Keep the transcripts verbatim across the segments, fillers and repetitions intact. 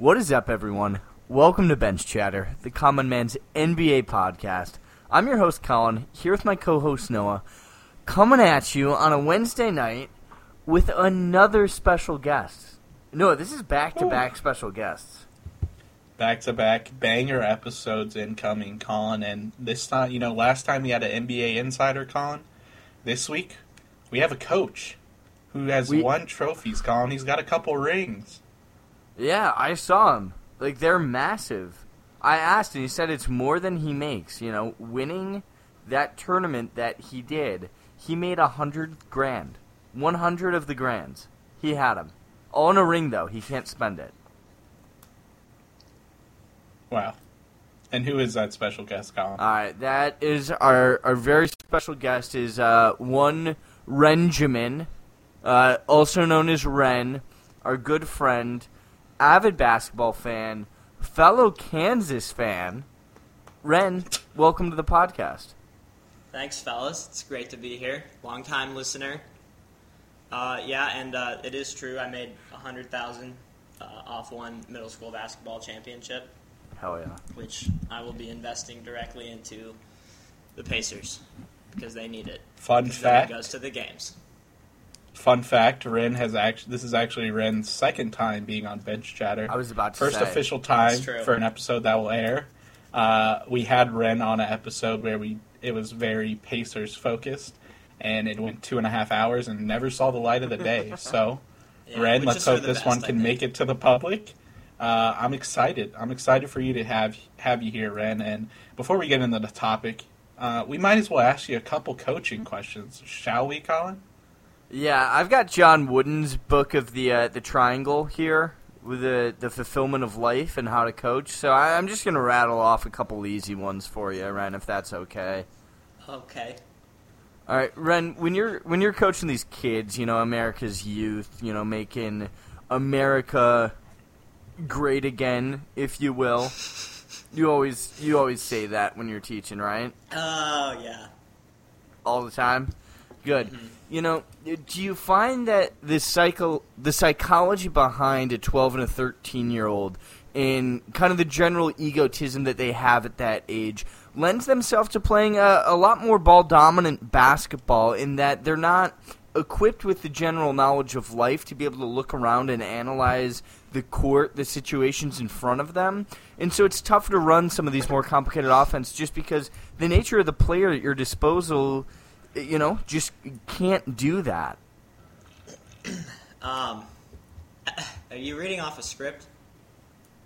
What is up, everyone? Welcome to Bench Chatter, the Common Man's N B A podcast. I'm your host, Colin, here with my co-host, Noah, coming at you on a Wednesday night with another special guest. Noah, this is back-to-back Ooh. special guests. Back-to-back banger episodes incoming, Colin. And this time, you know, last time we had an N B A insider, Colin. This week, we have a coach who has we... won trophies, Colin. He's got a couple rings. Yeah, I saw him. Like, they're massive. I asked, and he said it's more than he makes. You know, winning that tournament that he did, he made a hundred grand. One hundred of the grands. He had them. All in a ring, though. He can't spend it. Wow. And who is that special guest, Colin? All right, that is our, our very special guest is uh, one Wrenjamin, uh, also known as Wren, our good friend, avid basketball fan, fellow Kansas fan. Wren, welcome to the podcast. Thanks, fellas. It's great to be here. Long-time listener. Uh, yeah, and uh, it is true. I made one hundred thousand dollars uh, off one middle school basketball championship. Hell yeah. Which I will be investing directly into the Pacers because they need it. Fun fact. It goes to the games. Fun fact, Ren has actually, this is actually Ren's second time being on Bench Chatter. I was about to First say. First official time for an episode that will air. Uh, we had Ren on an episode where we it was very Pacers focused, and it went two and a half hours and never saw the light of the day. So, yeah, Ren, let's hope this best, one can make it to the public. Uh, I'm excited. I'm excited for you to have have you here, Ren. And before we get into the topic, uh, we might as well ask you a couple coaching questions, shall we, Colin? Yeah, I've got John Wooden's book of the uh, the triangle here with the the fulfillment of life and how to coach. So I, I'm just gonna rattle off a couple easy ones for you, Ren, if that's okay. Okay. All right, Ren. When you're when you're coaching these kids, you know, America's youth, you know, making America great again, if you will. You always you always say that when you're teaching, right? Oh yeah. All the time. Good. Mm-hmm. You know, do you find that the psycho the psychology behind a twelve and a thirteen year old and kind of the general egotism that they have at that age lends themselves to playing a, a lot more ball dominant basketball in that they're not equipped with the general knowledge of life to be able to look around and analyze the court, the situations in front of them? And so it's tougher to run some of these more complicated offenses just because the nature of the player at your disposal, you know, just can't do that. Um, are you reading off a script?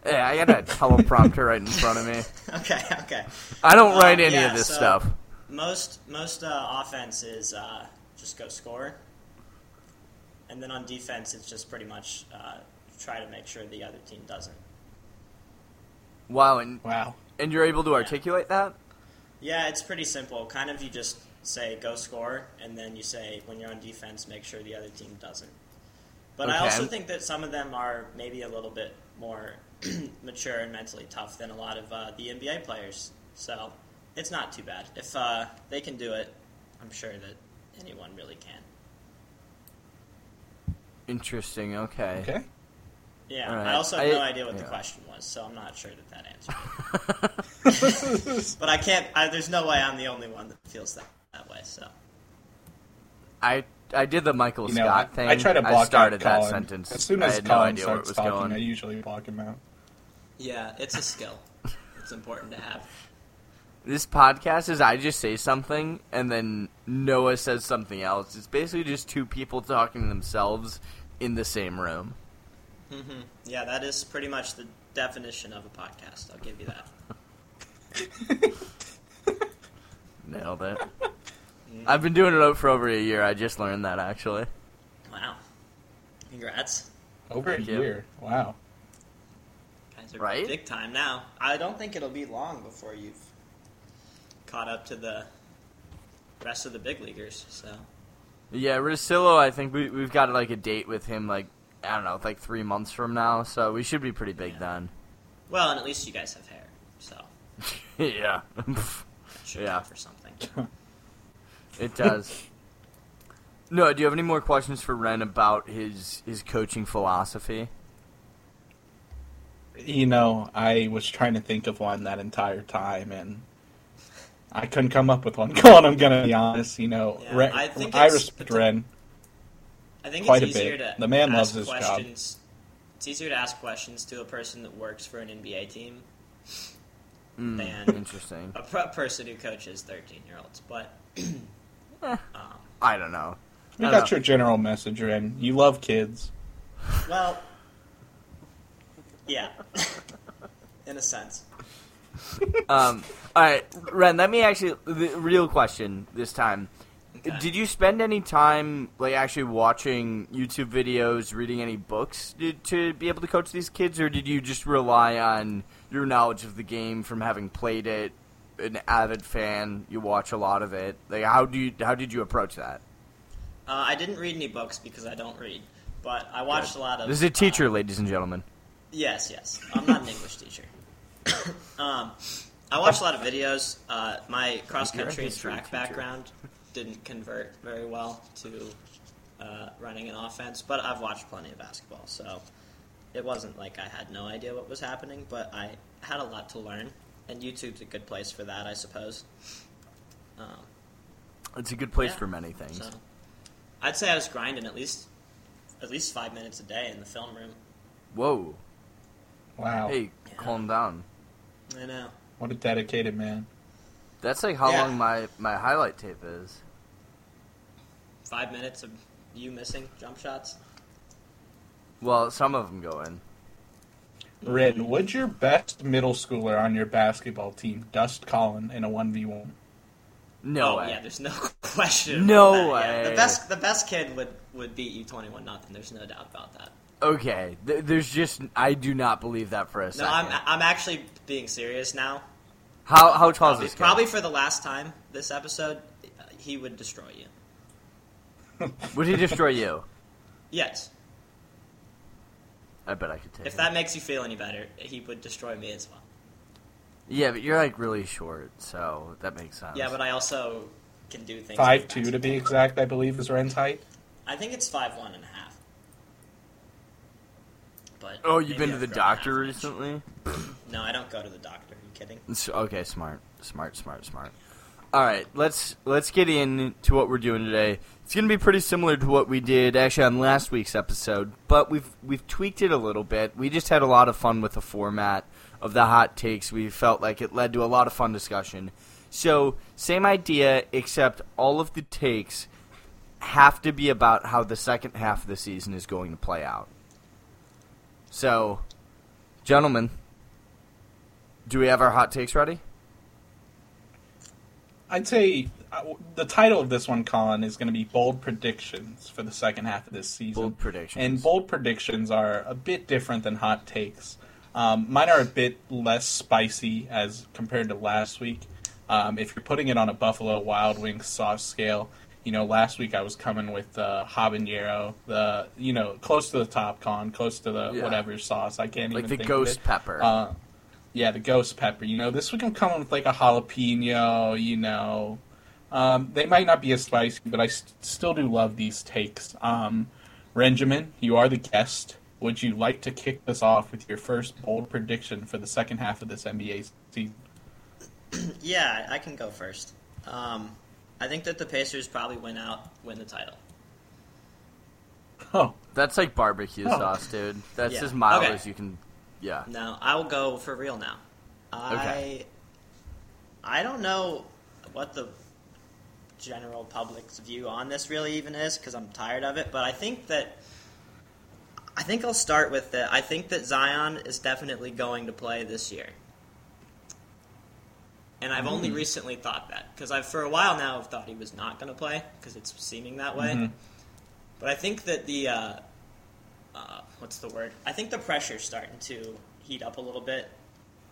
Yeah, I got a teleprompter right in front of me. Okay, okay. I don't um, write any yeah, of this so stuff. Most most uh, offense is uh, just go score. And then on defense, it's just pretty much uh, try to make sure the other team doesn't. Wow. And, wow. And you're able to yeah. articulate that? Yeah, it's pretty simple. Kind of you just say go score, and then you say when you're on defense, make sure the other team doesn't. But okay. I also think that some of them are maybe a little bit more mature and mentally tough than a lot of uh, the N B A players. So it's not too bad. If uh, they can do it, I'm sure that anyone really can. Interesting. Okay. Okay. Yeah, right. I also have I, no idea what yeah. the question was, so I'm not sure that that answered it. But I can't, I, there's no way I'm the only one that feels that that way, so. I I did the Michael you Scott know, thing. I try to block I started that Colin. sentence. As soon as I had Colin no idea where it was talking, going. I usually block him out. Yeah, it's a skill. It's important to have. This podcast is I just say something, and then Noah says something else. It's basically just two people talking to themselves in the same room. Mm-hmm. Yeah, that is pretty much the definition of a podcast. I'll give you that. Nailed it. I've been doing it for over a year. I just learned that, actually. Wow. Congrats. Over Thank a you. year. Wow. Guys are right? big time now. I don't think it'll be long before you've caught up to the rest of the big leaguers. So. Yeah, Russillo, I think we, we've got like a date with him, like, I don't know, like three months from now, so we should be pretty big yeah. then. Well, and at least you guys have hair, so. yeah. Should yeah. for something. It does. No, do you have any more questions for Ren about his, his coaching philosophy? You know, I was trying to think of one that entire time, and I couldn't come up with one. Colin, I'm going to be honest. You know, yeah, Ren, I, think I respect the, Ren I think quite it's a bit. To the man loves his questions. job. It's easier to ask questions to a person that works for an N B A team mm, than interesting. a pro- person who coaches thirteen-year-olds. But um, I don't know. We I got your know. general message, Ren. You love kids. Well, yeah, in a sense. um, all right, Ren, let me actually – the real question this time. Okay. Did you spend any time, like, actually watching YouTube videos, reading any books to, to be able to coach these kids, or did you just rely on your knowledge of the game from having played it, an avid fan, you watch a lot of it? Like, how do you, how did you approach that? Uh, I didn't read any books because I don't read, but I watched Good. a lot of – This is a teacher, uh, ladies and gentlemen. Yes, yes. I'm not an English teacher. um, I watched a lot of videos. Uh, my cross-country and track background didn't convert very well to uh, running an offense, but I've watched plenty of basketball, so it wasn't like I had no idea what was happening, but I had a lot to learn, and YouTube's a good place for that, I suppose. Um, it's a good place yeah, for many things. So I'd say I was grinding at least at least five minutes a day in the film room. Whoa. Wow. Hey, yeah. calm down. I know. What a dedicated man. That's like how yeah. long my, my highlight tape is. Five minutes of you missing jump shots? Well, some of them go in. Rin, would your best middle schooler on your basketball team dust Colin in a one v one? No oh, way. Yeah, there's no question. No way. Yeah, the best the best kid would, would beat you twenty-one nothing. There's no doubt about that. Okay, there's just I do not believe that for a second. No, I'm I'm actually being serious now. How how tall probably, is this guy? Probably for the last time this episode, he would destroy you. Would he destroy you? Yes. I bet I could take. If him. that makes you feel any better, he would destroy me as well. Yeah, but you're like really short, so that makes sense. Yeah, but I also can do things. Five like two to be exact, I believe, is Ren's height. I think it's five one and a half. But oh, you've been I've to the doctor recently? No, I don't go to the doctor. Are you kidding? It's, okay, smart, smart, smart, smart. All right, let's let's get into what we're doing today. It's going to be pretty similar to what we did actually on last week's episode, but we've we've tweaked it a little bit. We just had a lot of fun with the format of the hot takes. We felt like it led to a lot of fun discussion. So same idea, except all of the takes have to be about how the second half of the season is going to play out. So, gentlemen, do we have our hot takes ready? I'd say the title of this one, Colin, is going to be Bold Predictions for the second half of this season. Bold predictions. And bold predictions are a bit different than hot takes. Um, mine are a bit less spicy as compared to last week. Um, if you're putting it on a Buffalo Wild Wings sauce scale, you know, last week I was coming with uh, habanero, the, you know, close to the top con, close to the yeah. whatever sauce. I can't like even think Like the ghost of it. pepper. Uh, yeah, the ghost pepper. You know, this week I'm coming with like a jalapeno, you know. Um, they might not be as spicy, but I st- still do love these takes. Um, Wrenjamin, you are the guest. Would you like to kick this off with your first bold prediction for the second half of this N B A season? Yeah, I can go first. Um... I think that the Pacers probably win out, win the title. Oh, that's like barbecue oh. sauce, dude. That's yeah. as mild okay. as you can. Yeah. No, I will go for real now. I, okay. I don't know what the general public's view on this really even is because I'm tired of it. But I think that I think I'll start with that. I think that Zion is definitely going to play this year. And I've only mm. recently thought that, because I've for a while now have thought he was not going to play, because it's seeming that way. Mm-hmm. But I think that the, uh, uh, what's the word? I think the pressure's starting to heat up a little bit.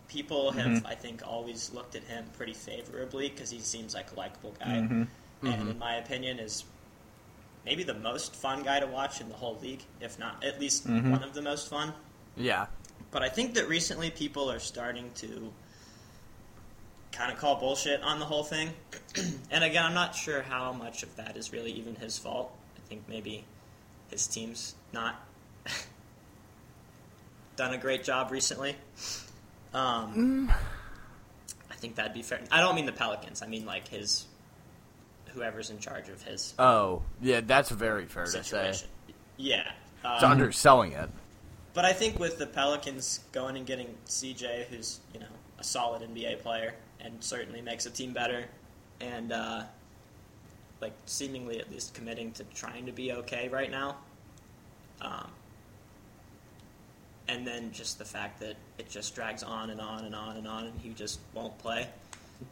People have, mm-hmm. I think, always looked at him pretty favorably, because he seems like a likable guy. Mm-hmm. Mm-hmm. And in my opinion, is maybe the most fun guy to watch in the whole league, if not at least mm-hmm. one of the most fun. Yeah. But I think that recently people are starting to kind of call bullshit on the whole thing. And again, I'm not sure how much of that is really even his fault. I think maybe his team's not done a great job recently. Um, mm. I think that'd be fair. I don't mean the Pelicans. I mean like his whoever's in charge of his. Oh, yeah, that's very fair situation. To say. Yeah. Um, it's underselling it. But I think with the Pelicans going and getting C J, who's, you know, a solid N B A player and certainly makes a team better, and uh, like seemingly at least committing to trying to be okay right now. Um, and then just the fact that it just drags on and on and on and on, and he just won't play.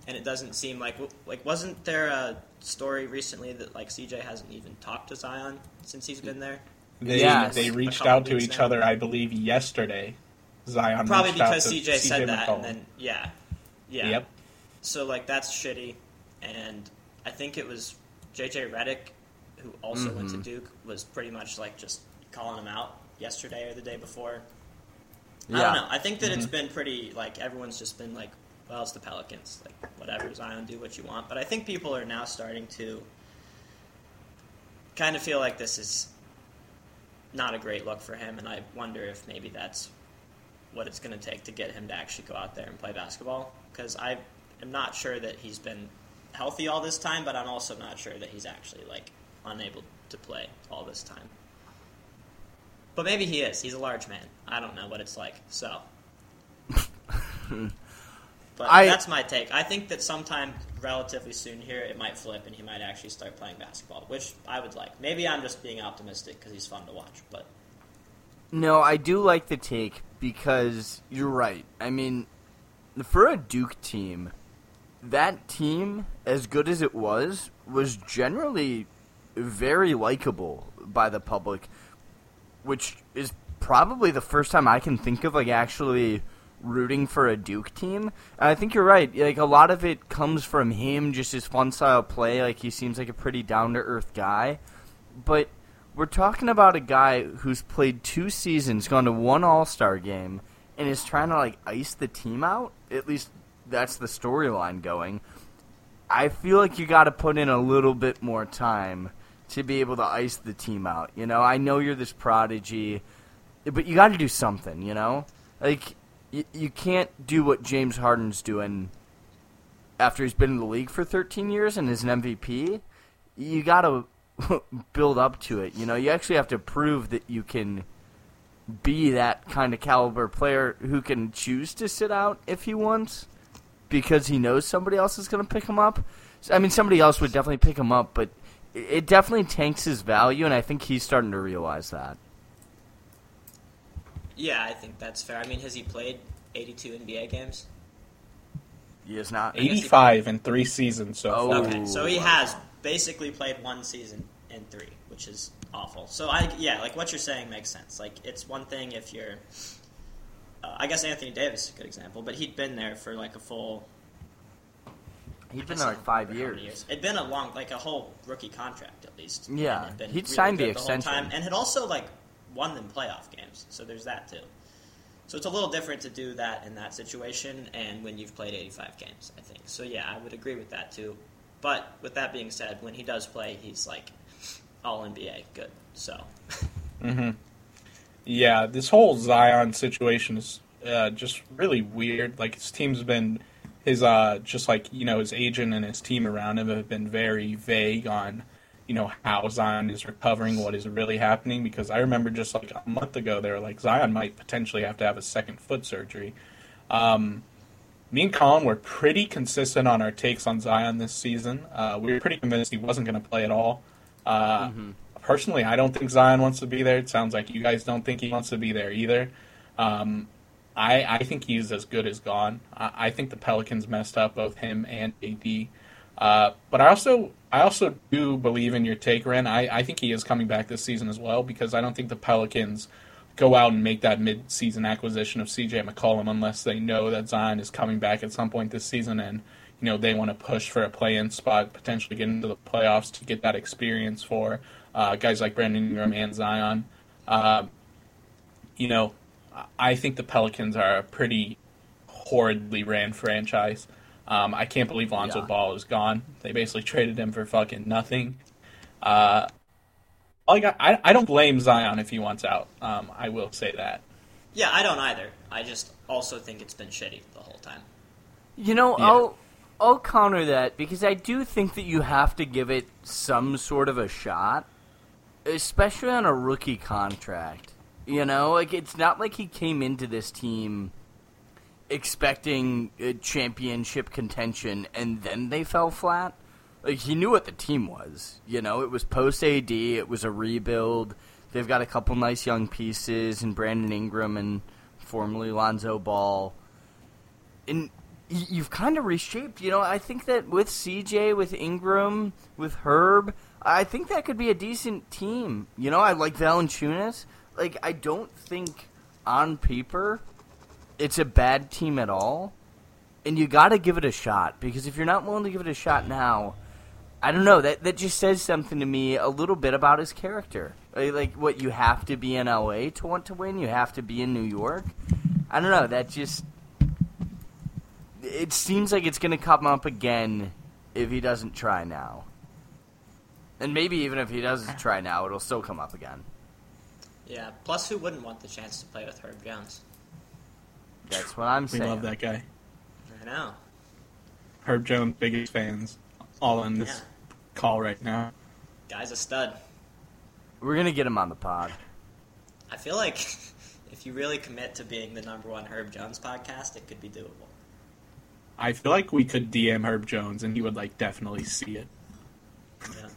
And it doesn't seem like like wasn't there a story recently that like C J hasn't even talked to Zion since he's been there? They yes. they reached out to each now. other, I believe, yesterday. Zion probably because out to C J said C J that, McCollum. And then yeah, yeah. Yep. So like that's shitty, and I think it was J J Reddick, who also mm-hmm. went to Duke, was pretty much like just calling him out yesterday or the day before. Yeah. I don't know. I think that mm-hmm. it's been pretty like everyone's just been like, well, it's the Pelicans, like whatever, Zion, do what you want. But I think people are now starting to kind of feel like this is not a great look for him, and I wonder if maybe that's what it's going to take to get him to actually go out there and play basketball, because I am not sure that he's been healthy all this time, but I'm also not sure that he's actually like unable to play all this time. But maybe he is. He's a large man. I don't know what it's like. So, but I, that's my take. I think that sometime relatively soon here, it might flip and he might actually start playing basketball, which I would like. Maybe I'm just being optimistic because he's fun to watch. But no, I do like the take because you're right. I mean, for a Duke team, that team, as good as it was, was generally very likable by the public, which is probably the first time I can think of like actually rooting for a Duke team. And I think you're right. Like a lot of it comes from him, just his fun style play. Like he seems like a pretty down to earth guy. But we're talking about a guy who's played two seasons, gone to one All-Star game, and is trying to like ice the team out. At least that's the storyline going. I feel like you got to put in a little bit more time to be able to ice the team out. You know, I know you're this prodigy, but you got to do something, you know? Like, you, you can't do what James Harden's doing after he's been in the league for thirteen years and is an M V P. You got to build up to it, you know? You actually have to prove that you can be that kind of caliber player who can choose to sit out if he wants because he knows somebody else is going to pick him up. I mean, somebody else would definitely pick him up, but it definitely tanks his value, and I think he's starting to realize that. Yeah, I think that's fair. I mean, has he played eighty-two N B A games? He has not. eighty-five in three seasons. So oh, okay, so he has basically played one season in three, which is awful. So, I yeah, like what you're saying makes sense. Like, it's one thing if you're uh, – I guess Anthony Davis is a good example, but he'd been there for like a full – He'd been there like five years. years. It'd been a long, like a whole rookie contract at least. Yeah, and been he'd really signed the extension, the whole time, and had also like won them playoff games. So there's that too. So it's a little different to do that in that situation, and when you've played eighty-five games, I think. So yeah, I would agree with that too. But with that being said, when he does play, he's like all N B A good. So. mm-hmm. Yeah, this whole Zion situation is uh, just really weird. Like his team's been. His, uh, just like, you know, his agent and his team around him have been very vague on, you know, how Zion is recovering, what is really happening. Because I remember just like a month ago, they were like, Zion might potentially have to have a second foot surgery. Um, me and Colin were pretty consistent on our takes on Zion this season. Uh, we were pretty convinced he wasn't going to play at all. Uh, mm-hmm. Personally, I don't think Zion wants to be there. It sounds like you guys don't think he wants to be there either. Um, I, I think he's as good as gone. I, I think the Pelicans messed up both him and A D. Uh, but I also I also do believe in your take, Ren. I, I think he is coming back this season as well because I don't think the Pelicans go out and make that mid-season acquisition of C J McCollum unless they know that Zion is coming back at some point this season and you know they want to push for a play-in spot, potentially get into the playoffs to get that experience for uh, guys like Brandon Ingram and Zion. Uh, you know. I think the Pelicans are a pretty horridly ran franchise. Um, I can't believe Lonzo yeah. Ball is gone. They basically traded him for fucking nothing. Uh, I, got, I I don't blame Zion if he wants out. Um, I will say that. Yeah, I don't either. I just also think it's been shitty the whole time. You know, yeah. I'll I'll counter that because I do think that you have to give it some sort of a shot, especially on a rookie contract. You know, like it's not like he came into this team expecting a championship contention and then they fell flat. Like, he knew what the team was. You know, it was post-A D, it was a rebuild. They've got a couple nice young pieces and Brandon Ingram and formerly Lonzo Ball. And you've kind of reshaped. You know, I think that with C J, with Ingram, with Herb, I think that could be a decent team. You know, I like Valanciunas. Like, I don't think on paper it's a bad team at all. And you got to give it a shot because if you're not willing to give it a shot now, I don't know, that that just says something to me a little bit about his character. Like, what, you have to be in L A to want to win? You have to be in New York? I don't know, that just... It seems like it's going to come up again if he doesn't try now. And maybe even if he doesn't try now, it'll still come up again. Yeah, plus who wouldn't want the chance to play with Herb Jones? That's what I'm saying. We love that guy. I know. Herb Jones, biggest fans, all on this yeah. call right now. Guy's a stud. We're going to get him on the pod. I feel like if you really commit to being the number one Herb Jones podcast, it could be doable. I feel like we could D M Herb Jones, and he would, like, definitely see it. Yeah.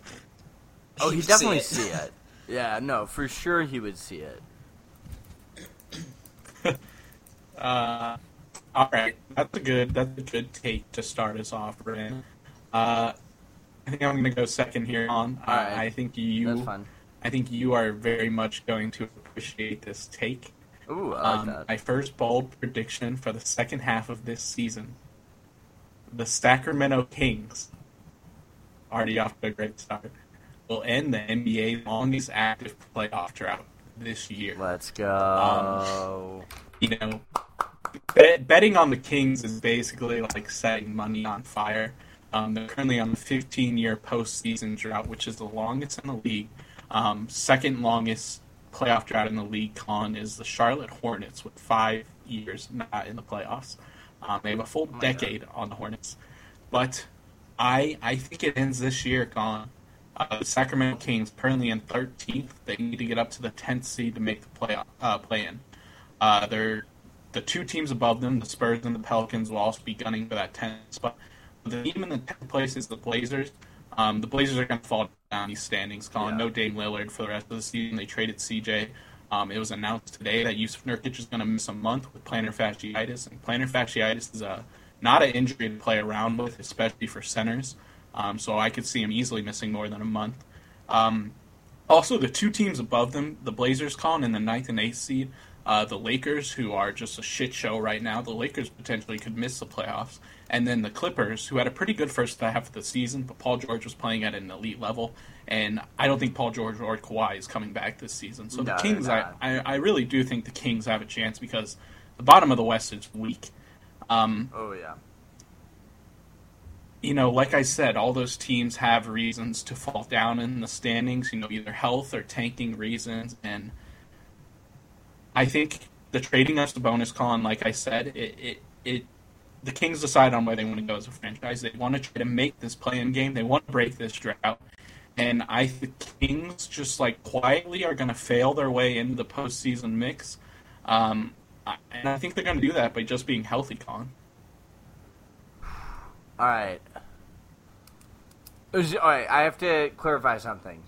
Oh, he'd definitely see it. see it. Yeah, no, for sure he would see it. uh, all right, that's a good that's a good take to start us off, Brent. Uh, I think I'm going to go second here on. All right. I, I think you. That's fun. I think you are very much going to appreciate this take. Ooh, I like um, that. My first bold prediction for the second half of this season. The Sacramento Kings, already off to a great start, will end the N B A's longest active playoff drought this year. Let's go. Um, you know, bet- betting on the Kings is basically like setting money on fire. Um, they're currently on a fifteen-year postseason drought, which is the longest in the league. Um, second longest playoff drought in the league con is the Charlotte Hornets with five years not in the playoffs. Um, they have a full oh decade God. on the Hornets. But I I think it ends this year, Colin. Uh, the Sacramento Kings currently in thirteenth. They need to get up to the tenth seed to make the play, uh, play-in. Uh, they're the two teams above them, the Spurs and the Pelicans, will also be gunning for that tenth spot. The team in the tenth place is the Blazers. Um, the Blazers are going to fall down these standings, Colin. Yeah. No Dame Lillard for the rest of the season. They traded C J. Um, it was announced today that Yusuf Nurkic is going to miss a month with plantar fasciitis. And plantar fasciitis is a, not an injury to play around with, especially for centers. Um, so I could see him easily missing more than a month. Um, also, the two teams above them, the Blazers, Colin, in the ninth and eighth seed, uh, the Lakers, who are just a shit show right now. The Lakers potentially could miss the playoffs. And then the Clippers, who had a pretty good first half of the season, but Paul George was playing at an elite level. And I don't think Paul George or Kawhi is coming back this season. So no, the Kings, I, I, I really do think the Kings have a chance because the bottom of the West is weak. Um, oh, yeah. You know, like I said, all those teams have reasons to fall down in the standings, you know, either health or tanking reasons. And I think the trading us the bonus con, like I said, it it... it the Kings decide on where they want to go as a franchise. They want to try to make this play-in game. They want to break this drought. And I think the Kings just, like, quietly are going to fail their way into the postseason mix. Um, and I think they're going to do that by just being healthy, Colin. All right. All right, I have to clarify something.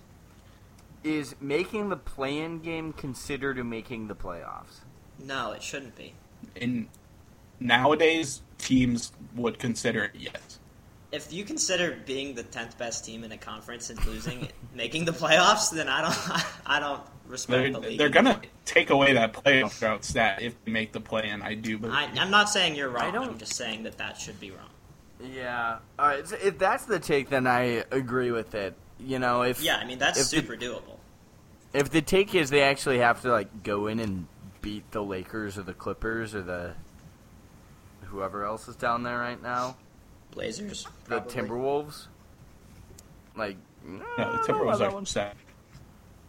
Is making the play-in game considered making the playoffs? No, it shouldn't be. In nowadays... teams would consider it, yes. If you consider being the tenth best team in a conference and losing, making the playoffs, then I don't, I don't respect they're, the league. They're gonna take away that playoff drought stat if they make the play, and I do believe. I, I'm not saying you're wrong. I'm just saying that that should be wrong. Yeah. All right. So if that's the take, then I agree with it. You know, if yeah, I mean that's super the, doable. If the take is they actually have to like go in and beat the Lakers or the Clippers or the. Whoever else is down there right now. Blazers. The probably. Timberwolves. Like, no, the Timberwolves are upset.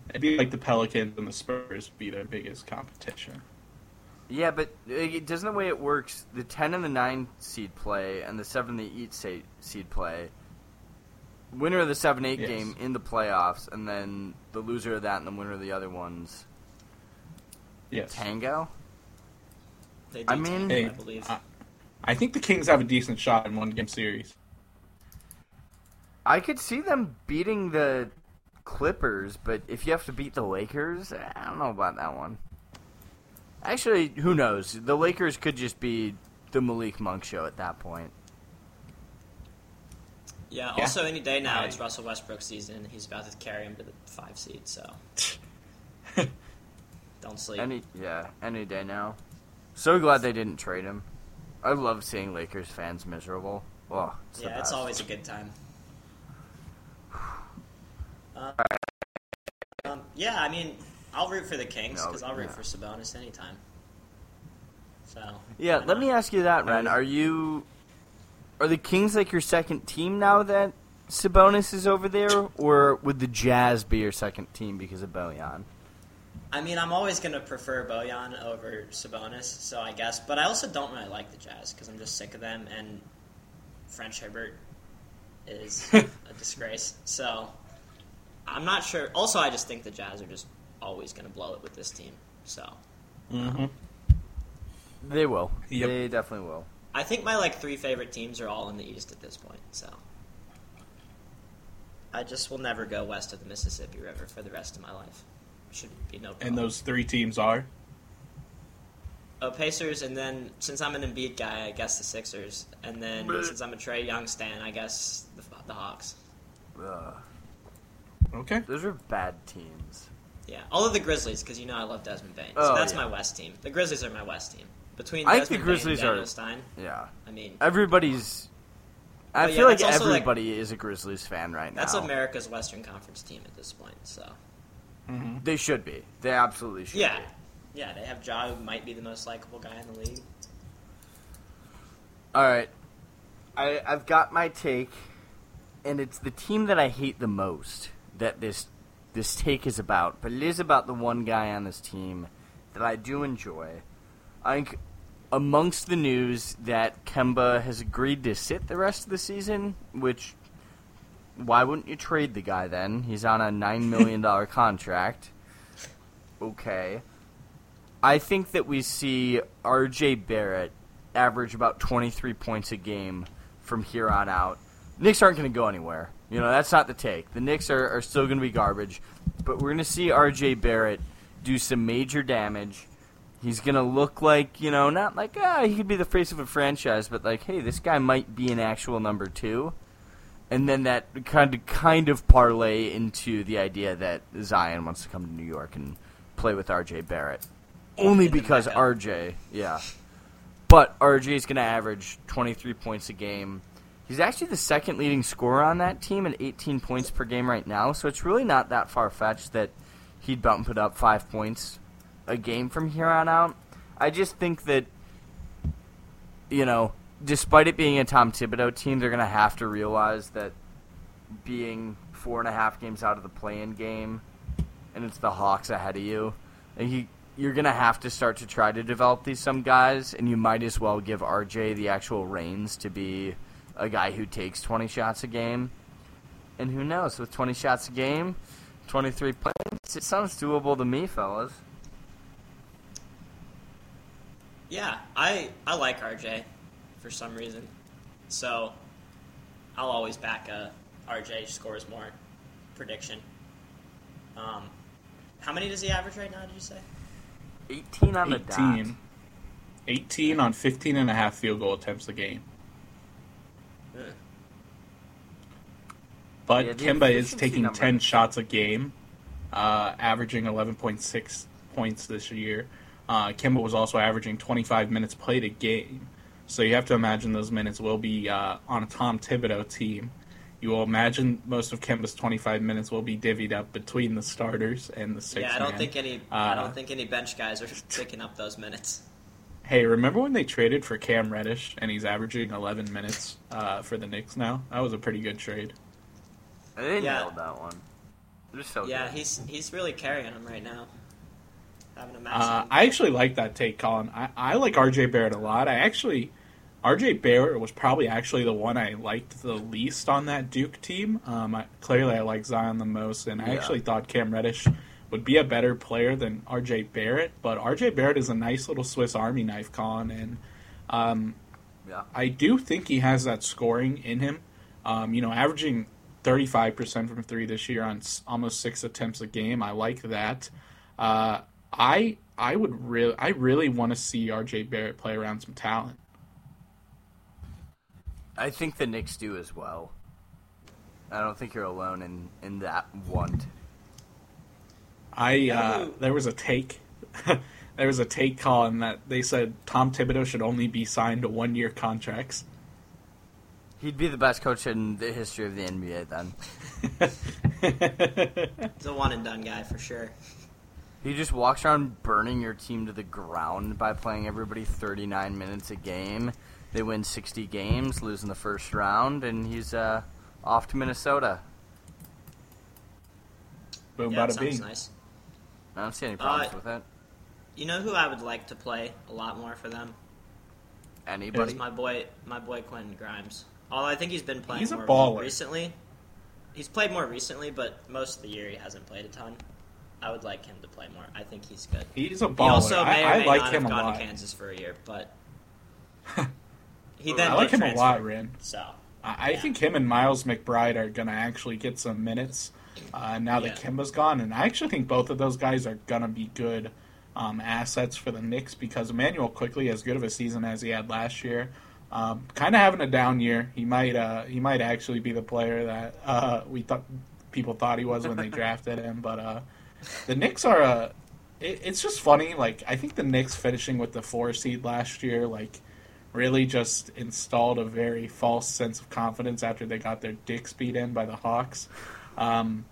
It'd be like the Pelicans and the Spurs would be their biggest competition. Yeah, but it, doesn't the way it works, the ten and the nine seed play, and the seven and the eight seed play, winner of the seven eight yes. game in the playoffs, and then the loser of that and the winner of the other ones. Yes. Tango? They do I mean, tango, hey, I believe. I, I think the Kings have a decent shot in one game series. I could see them beating the Clippers, but if you have to beat the Lakers, I don't know about that one. Actually, who knows? The Lakers could just be the Malik Monk show at that point. Yeah, yeah. Also, any day now, right. It's Russell Westbrook's season. He's about to carry him to the five seed, so... Don't sleep. Any, yeah, any day now. So glad they didn't trade him. I love seeing Lakers fans miserable. Oh, it's yeah, it's always a good time. um, um, yeah, I mean... I'll root for the Kings, because no, I'll root yeah. for Sabonis anytime. So yeah, let me ask you that, Ren. Are you... Are the Kings like your second team now that Sabonis is over there? Or would the Jazz be your second team because of Bojan? I mean, I'm always going to prefer Bojan over Sabonis, so I guess. But I also don't really like the Jazz, because I'm just sick of them, and French Hibbert is a disgrace. So I'm not sure. Also, I just think the Jazz are just... always going to blow it with this team, so mm-hmm. they will. Yep. They definitely will. I think my like three favorite teams are all in the East at this point, so I just will never go west of the Mississippi River for the rest of my life. Should be no problem. And those three teams are oh Pacers, and then since I'm an Embiid guy, I guess the Sixers, and then since I'm a Trae Young stan, I guess the, the Hawks. Uh, okay, those are bad teams. Yeah, all of the Grizzlies, because you know I love Desmond Bane. Oh, so that's yeah. my West team. The Grizzlies are my West team. Between I Desmond think the Grizzlies Bane and Daniel are, Stein, yeah. I mean... everybody's... I feel yeah, like everybody like, is a Grizzlies fan right that's now. That's America's Western Conference team at this point, so... Mm-hmm. They should be. They absolutely should yeah. be. Yeah, they have Ja, who might be the most likable guy in the league. Alright. I I've got my take, and it's the team that I hate the most that this... this take is about, but it is about the one guy on this team that I do enjoy. I think amongst the news that Kemba has agreed to sit the rest of the season, which why wouldn't you trade the guy then? He's on a nine million dollars contract. Okay. I think that we see R J Barrett average about twenty-three points a game from here on out. Knicks aren't going to go anywhere. You know, that's not the take. The Knicks are, are still going to be garbage. But we're going to see R J Barrett do some major damage. He's going to look like, you know, not like, ah, he could be the face of a franchise, but like, hey, this guy might be an actual number two. And then that kind of, kind of parlay into the idea that Zion wants to come to New York and play with R J Barrett. Only because R J, yeah. But R J is going to average twenty-three points a game. He's actually the second leading scorer on that team at eighteen points per game right now, so it's really not that far-fetched that he'd bump it up five points a game from here on out. I just think that, you know, despite it being a Tom Thibodeau team, they're going to have to realize that being four and a half games out of the play-in game, and it's the Hawks ahead of you, and he... you're going to have to start to try to develop these some guys, and you might as well give R J the actual reins to be... a guy who takes twenty shots a game. And who knows, with twenty shots a game, twenty-three points, it sounds doable to me, fellas. Yeah, I I like R J for some reason. So I'll always back a R J scores more prediction. Um, how many does he average right now, did you say? eighteen on the dot. eighteen on fifteen and a half field goal attempts a game. But yeah, Kemba is taking number. ten shots a game, uh, averaging eleven point six points this year. Uh, Kemba was also averaging twenty-five minutes played a game. So you have to imagine those minutes will be uh, on a Tom Thibodeau team. You will imagine most of Kemba's twenty-five minutes will be divvied up between the starters and the six. Yeah, I don't man. think any. Uh, I don't think any bench guys are picking up those minutes. Hey, remember when they traded for Cam Reddish and he's averaging eleven minutes uh, for the Knicks now? That was a pretty good trade. They yeah. nailed that one. They're so yeah, good. he's he's really carrying them right now. having a massive. Uh, I actually like that take, Colin. I, I like R J Barrett a lot. I actually, R J Barrett was probably actually the one I liked the least on that Duke team. Um, I, clearly, I like Zion the most, and I yeah. actually thought Cam Reddish would be a better player than R J Barrett. But R J Barrett is a nice little Swiss Army knife, Colin, and um, yeah. I do think he has that scoring in him. Um, you know, averaging thirty-five percent from three this year on almost six attempts a game. I like that. Uh, I I would really I really want to see R J Barrett play around some talent. I think the Knicks do as well. I don't think you're alone in, in that want. I uh, there was a take, there was a take call in that they said Tom Thibodeau should only be signed to one year contracts. He'd be the best coach in the history of the N B A then. He's a one-and-done guy for sure. He just walks around burning your team to the ground by playing everybody thirty-nine minutes a game. They win sixty games, lose in the first round, and he's uh, off to Minnesota. Boom, yeah, bada bing. Nice. I don't see any problems uh, with it. You know who I would like to play a lot more for them? Anybody? It's my boy, my boy Quentin Grimes. Although I think he's been playing he's more baller. recently. He's played more recently, but most of the year he hasn't played a ton. I would like him to play more. I think he's good. He's a baller. He also may I, or may I like not him have gone lot. to Kansas for a year, but he then I like him a lot, Rin. So I, I yeah. think him and Miles McBride are going to actually get some minutes uh, now yeah. that Kemba's gone, and I actually think both of those guys are going to be good Um, assets for the Knicks because Immanuel Quickley, as good of a season as he had last year, um, kind of having a down year. He might uh, he might actually be the player that uh, we thought people thought he was when they drafted him. But uh, the Knicks are uh, it, it's just funny. Like I think the Knicks finishing with the four seed last year, like really just installed a very false sense of confidence after they got their dicks beat in by the Hawks. Um,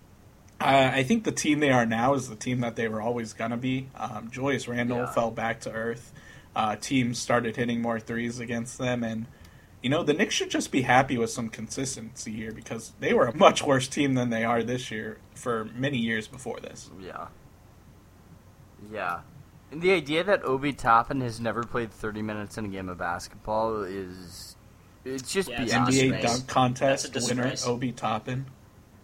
Uh, I think the team they are now is the team that they were always going to be. Um, Julius Randle yeah. fell back to earth. Uh, teams started hitting more threes against them. And, you know, the Knicks should just be happy with some consistency here because they were a much worse team than they are this year for many years before this. Yeah. Yeah. And the idea that Obi Toppin has never played thirty minutes in a game of basketball is it's just yeah, beyond N B A space. Dunk contest winner Obi Toppin.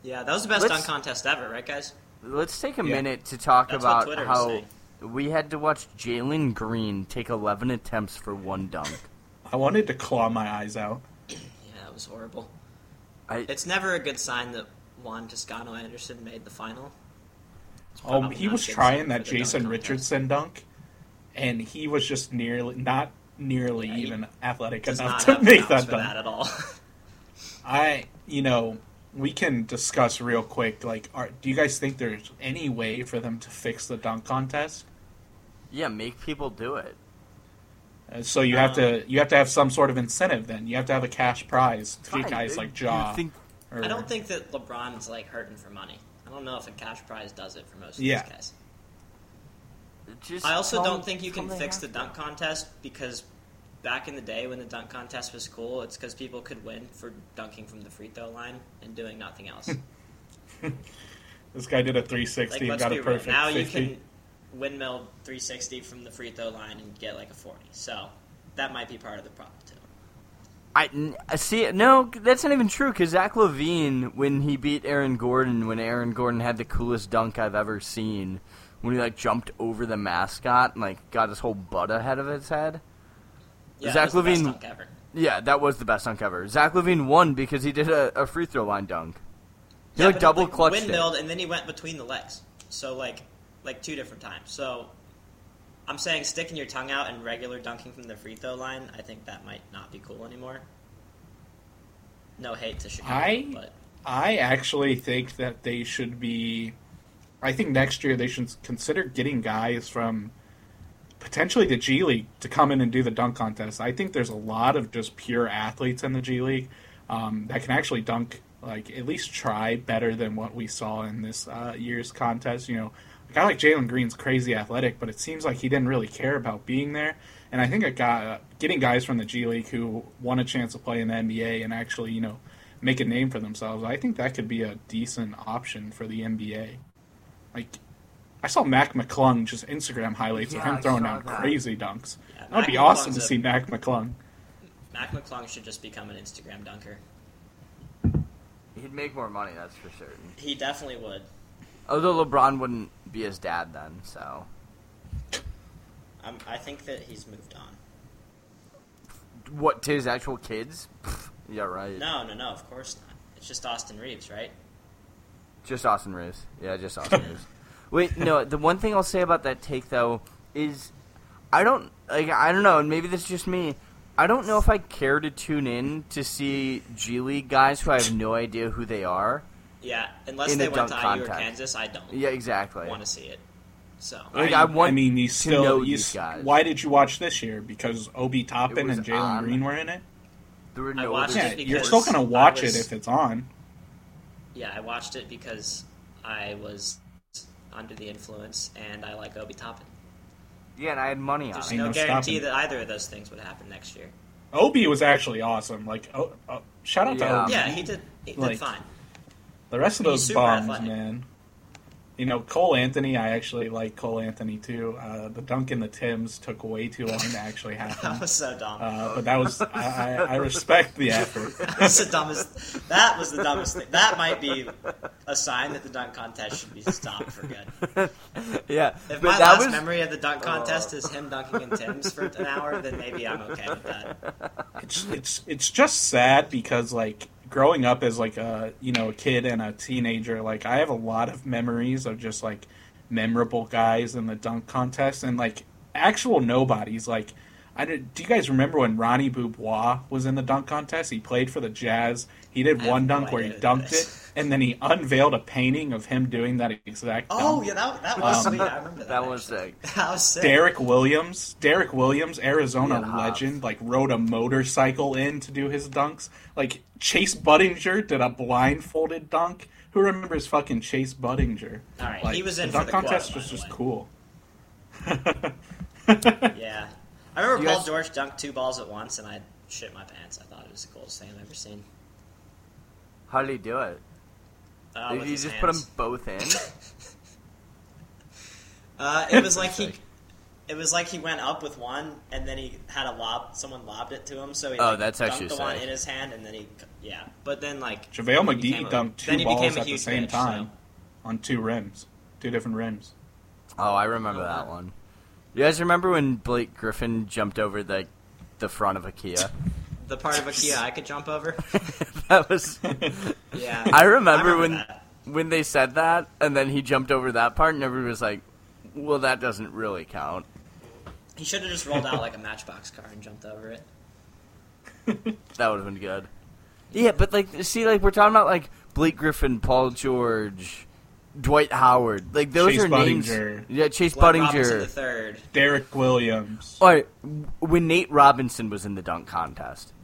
Yeah, that was the best let's, dunk contest ever, right, guys? Let's take a yeah. minute to talk That's about how we had to watch Jalen Green take eleven attempts for one dunk. I wanted to claw my eyes out. Yeah, it was horrible. I, it's never a good sign that Juan Toscano-Anderson made the final. Oh, he was trying that Jason Richardson dunk, and he was just nearly not nearly yeah, even athletic enough to make that dunk. That at all. I, you know... We can discuss real quick, like, are, do you guys think there's any way for them to fix the dunk contest? Yeah, make people do it. Uh, so you um, have to you have to have some sort of incentive then. You have to have a cash prize to guys like Ja. Think, or, I don't think that LeBron's, like, hurting for money. I don't know if a cash prize does it for most of yeah. these guys. Just I also don't think you can fix the dunk contest because back in the day when the dunk contest was cool, it's because people could win for dunking from the free throw line and doing nothing else. This guy did a three sixty like, and got a perfect real. Now fifty. You can windmill three sixty from the free throw line and get like a forty. So that might be part of the problem too. I see. No, that's not even true because Zach LaVine, when he beat Aaron Gordon, when Aaron Gordon had the coolest dunk I've ever seen, when he like jumped over the mascot and like got his whole butt ahead of his head. Yeah, Zach LaVine, yeah, that was the best dunk ever. Zach LaVine won because he did a, a free throw line dunk. He yeah, like double like clutched windmilled it, and then he went between the legs. So like, like two different times. So I'm saying sticking your tongue out and regular dunking from the free throw line. I think that might not be cool anymore. No hate to Chicago, I, but I actually think that they should be. I think next year they should consider getting guys from potentially the G League to come in and do the dunk contest. I think there's a lot of just pure athletes in the G League um, that can actually dunk, like at least try better than what we saw in this uh, year's contest. You know, a guy like Jalen Green's crazy athletic, but it seems like he didn't really care about being there. And I think a guy, uh, getting guys from the G League who want a chance to play in the N B A and actually, you know, make a name for themselves, I think that could be a decent option for the N B A. Like, I saw Mac McClung just Instagram highlights yeah, of him I throwing down that. crazy dunks. Yeah, that would be McClung's awesome to a, see Mac McClung. Mac McClung should just become an Instagram dunker. He'd make more money, that's for certain. He definitely would. Although LeBron wouldn't be his dad then, so... Um, I think that he's moved on. What, to his actual kids? Yeah, right. No, no, no, of course not. It's just Austin Reeves, right? Just Austin Reeves. Yeah, just Austin Reeves. Wait, no, the one thing I'll say about that take, though, is I don't, like, I don't know, and maybe this is just me, I don't know if I care to tune in to see G League guys who I have no idea who they are. Yeah, unless they went to I U or Kansas, I don't yeah, exactly. want to see it. So like, I, I want I mean, you still, to know you, these guys. Why did you watch this year? Because Obi Toppin and Jalen Green were in it? There were no others. Yeah, you're still going to watch was, it if it's on. Yeah, I watched it because I was under the influence, and I like Obi Toppin. Yeah, and I had money on There's it. There's no, no guarantee stopping. that either of those things would happen next year. Obi was actually awesome. Like, oh, oh, shout out yeah. to Obi. Yeah, he did, he did like, fine. The rest of those bombs, athletic. man. You know, Cole Anthony, I actually like Cole Anthony, too. Uh, the dunk in the Timbs took way too long to actually happen. That was so dumb. Uh, but that was, I, I respect the effort. That was the dumbest, that was the dumbest thing. That might be a sign that the dunk contest should be stopped for good. Yeah. If my last was, memory of the dunk contest uh, is him dunking in Timbs for an hour, then maybe I'm okay with that. It's, it's, it's just sad because, like, growing up as like a you know a kid and a teenager, like I have a lot of memories of just like memorable guys in the dunk contest and like actual nobodies. Like, I did, do you guys remember when Ronnie Bourbois was in the dunk contest? He played for the Jazz. He did I one dunk no where he dunked this. it, and then he unveiled a painting of him doing that exact. Oh dunk. yeah, that, that was um, sweet. I remember that. That was sick. That was sick. Derrick Williams, Derrick Williams, Arizona yeah, legend, like rode a motorcycle in to do his dunks. Like Chase Budinger did a blindfolded dunk. Who remembers fucking Chase Budinger? All right, like, he was in the for dunk the contest. Was just cool. Yeah. I remember Paul guys... George dunked two balls at once, and I shit my pants. I thought it was the coolest thing I've ever seen. How did he do it? Uh, did he just hands. put them both in? uh, it was like he, it was like he went up with one, and then he had a lob. Someone lobbed it to him, so he oh, like, that's dunked the one in his hand, and then he yeah. But then like JaVale McGee dunked two then balls at the same bitch, time, so. on two rims, two different rims. Oh, I remember oh, that one. You guys remember when Blake Griffin jumped over the the front of a Kia? The part of a Kia I could jump over? That was... Yeah. I remember, I remember when that. when they said that, and then he jumped over that part, and everybody was like, well, that doesn't really count. He should have just rolled out like a Matchbox car and jumped over it. That would have been good. Yeah, but, like, see, like, we're talking about, like, Blake Griffin, Paul George... Dwight Howard, like those Chase are Budinger. names. Yeah, Chase Glenn Budinger, the third. Derrick Williams. All right, when Nate Robinson was in the dunk contest,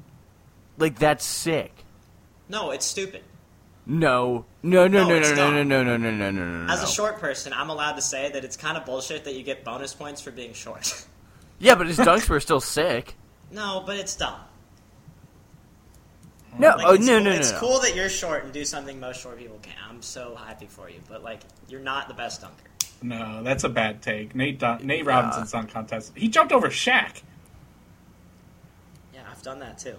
like that's sick. No, it's stupid. No, no, no, no, no, no, no, no, no, no, no, no, no. As a short person, I'm allowed to say that it's kind of bullshit that you get bonus points for being short. Yeah, but his dunks were still sick. No, but it's dumb. No, like, oh, it's, no, no, no. It's no. cool that you're short and do something most short people can. I'm so happy for you, but like you're not the best dunker. No, that's a bad take. Nate Dun- Nate yeah. Robinson's dunk contest. He jumped over Shaq. Yeah, I've done that too.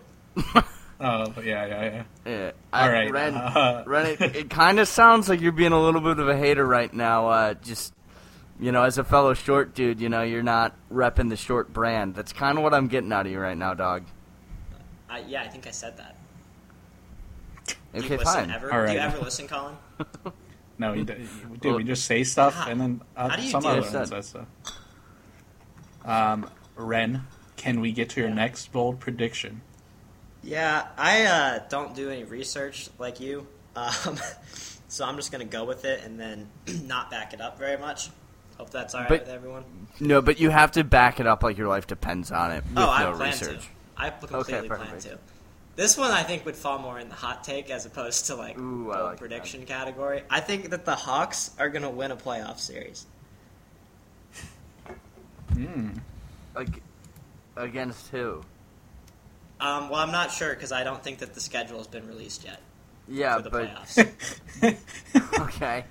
Oh, but yeah, yeah, yeah. yeah. All I, right, Ren. Uh, Ren it it kind of sounds like you're being a little bit of a hater right now. Uh, just you know, as a fellow short dude, you know, you're not repping the short brand. That's kind of what I'm getting out of you right now, dog. I, yeah, I think I said that. Do you okay, listen fine. ever? All right. Do you ever listen, Colin? No, we do. Well, we just say stuff, God. and then uh, some other one says stuff. Um, Ren, can we get to your yeah. next bold prediction? Yeah, I uh, don't do any research like you, um, so I'm just going to go with it and then not back it up very much. Hope that's all right but, with everyone. No, but you have to back it up like your life depends on it with oh, I no plan research. To. I completely okay, plan to. This one, I think, would fall more in the hot take as opposed to, like, Ooh, I like prediction that. category. I think that the Hawks are going to win a playoff series. Mm. Ag- against who? Um, well, I'm not sure because I don't think that the schedule has been released yet. Yeah, for the but... playoffs. Okay.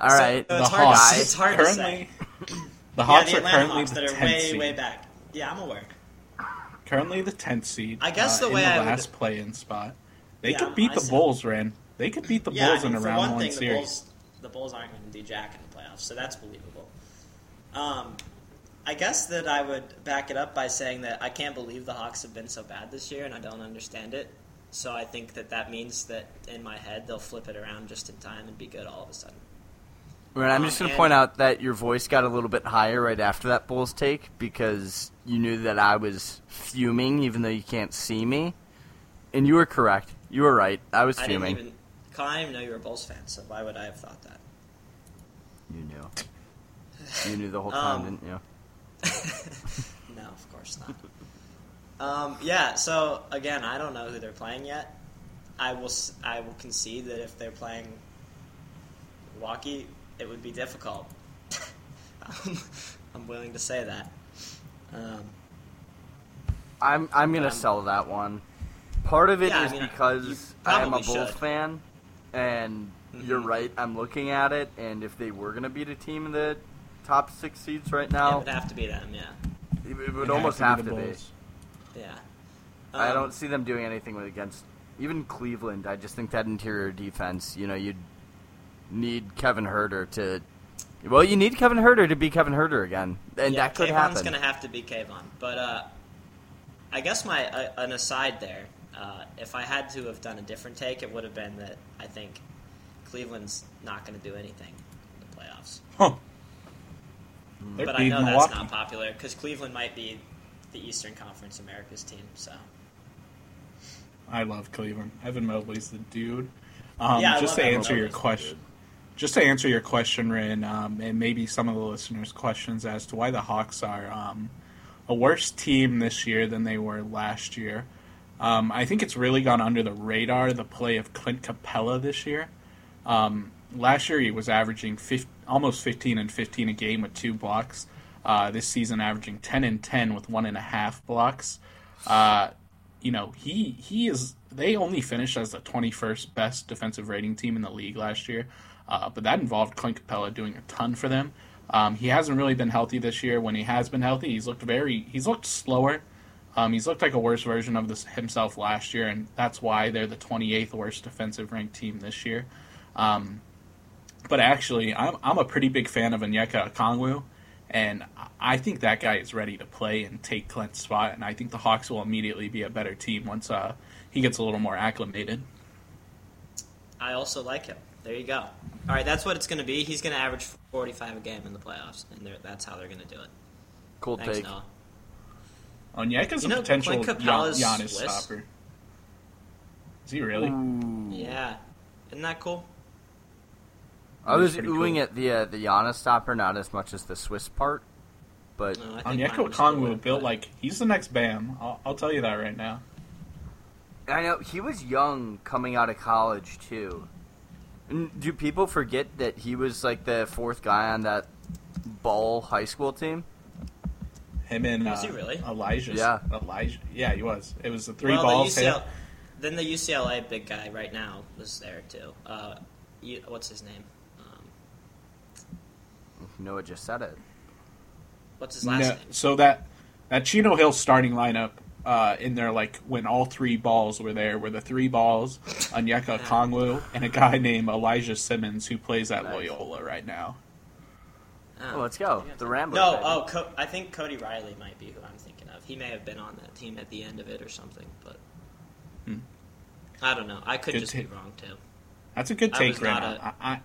All so, right, so the Hawks. It's hard to say. The Hawks yeah, the are currently Hawks the that are way, seed. way back. Yeah, I'm aware. Currently the tenth seed. I guess the uh, way in the I last would... play-in spot. They yeah, could beat I the see. Bulls, Ran. They could beat the yeah, Bulls I mean, in a round one, one thing, series. The Bulls, the Bulls aren't going to do jack in the playoffs, so that's believable. Um, I guess that I would back it up by saying that I can't believe the Hawks have been so bad this year, and I don't understand it. So I think that that means that in my head they'll flip it around just in time and be good all of a sudden. Right, I'm just going to point out that your voice got a little bit higher right after that Bulls take because you knew that I was fuming even though you can't see me. And you were correct. You were right. I was fuming. I didn't even, I didn't even know you were a Bulls fan, so why would I have thought that? You knew. You knew the whole time, um, didn't you? No, of course not. um, yeah, so, again, I don't know who they're playing yet. I will, I will concede that if they're playing Milwaukee... it would be difficult. I'm willing to say that. Um, I'm I'm gonna I'm, sell that one. Part of it yeah, is I mean, because I am a Bulls should. fan, and mm-hmm. you're right. I'm looking at it, and if they were gonna beat a team in the top six seeds right now, it would have to be them. Yeah, it, it would it almost have to be. Have to be. Yeah, um, I don't see them doing anything with against even Cleveland. I just think that interior defense. You know, you'd. Need Kevin Huerter to, well, you need Kevin Huerter to be Kevin Huerter again, and yeah, that could Kayvon's happen. Kayvon's going to have to be Kayvon, but uh, I guess my uh, an aside there. Uh, if I had to have done a different take, it would have been that I think Cleveland's not going to do anything in the playoffs. Huh. But They're I know that's Milwaukee. Not popular because Cleveland might be the Eastern Conference America's team. So I love Cleveland. Evan Mobley's the dude. Um, yeah, just to answer Mobley's your question. Dude. Just to answer your question, Rin, um, and maybe some of the listeners' questions as to why the Hawks are um, a worse team this year than they were last year, um, I think it's really gone under the radar, the play of Clint Capella this year. Um, last year he was averaging fifty, almost fifteen and fifteen a game with two blocks. Uh, this season averaging ten and ten with one and a half blocks. Uh, you know, he he is. They only finished as the twenty-first best defensive rating team in the league last year. Uh, but that involved Clint Capella doing a ton for them. Um, he hasn't really been healthy this year. When he has been healthy, he's looked very he's looked slower. Um, he's looked like a worse version of this himself last year, and that's why they're the twenty-eighth worst defensive ranked team this year. Um, but actually, I'm I'm a pretty big fan of Onyeka Okongwu, and I think that guy is ready to play and take Clint's spot. And I think the Hawks will immediately be a better team once uh, he gets a little more acclimated. I also like him. There you go. All right, that's what it's going to be. He's going to average forty-five a game in the playoffs, and that's how they're going to do it. Cool Thanks, take. Noah. Onyeka's you know, a potential Gian- Giannis Swiss? Stopper. Is he really? Ooh. Yeah. Isn't that cool? I was oohing cool. at the uh, the Giannis stopper, not as much as the Swiss part. But no, Onyeka Okongwu built like he's the next Bam. I'll, I'll tell you that right now. I know he was young coming out of college too. Do people forget that he was, like, the fourth guy on that Ball high school team? Him and uh, was he really? Elijah. Yeah. Elijah. Yeah, he was. It was the three well, balls. The U C L- then the U C L A big guy right now was there, too. Uh, you, what's his name? Um, Noah just said it. What's his last no, name? So that, that Chino Hill starting lineup Uh, in there, like, when all three balls were there, were the three balls, Onyeka Okongwu, and a guy named Elijah Simmons, who plays at nice. Loyola right now. Oh, let's go. The Ramblers. No, baby. oh, Co- I think Cody Riley might be who I'm thinking of. He may have been on that team at the end of it or something, but hmm. I don't know. I could good just ta- be wrong, too. That's a good take, Ram. I, I,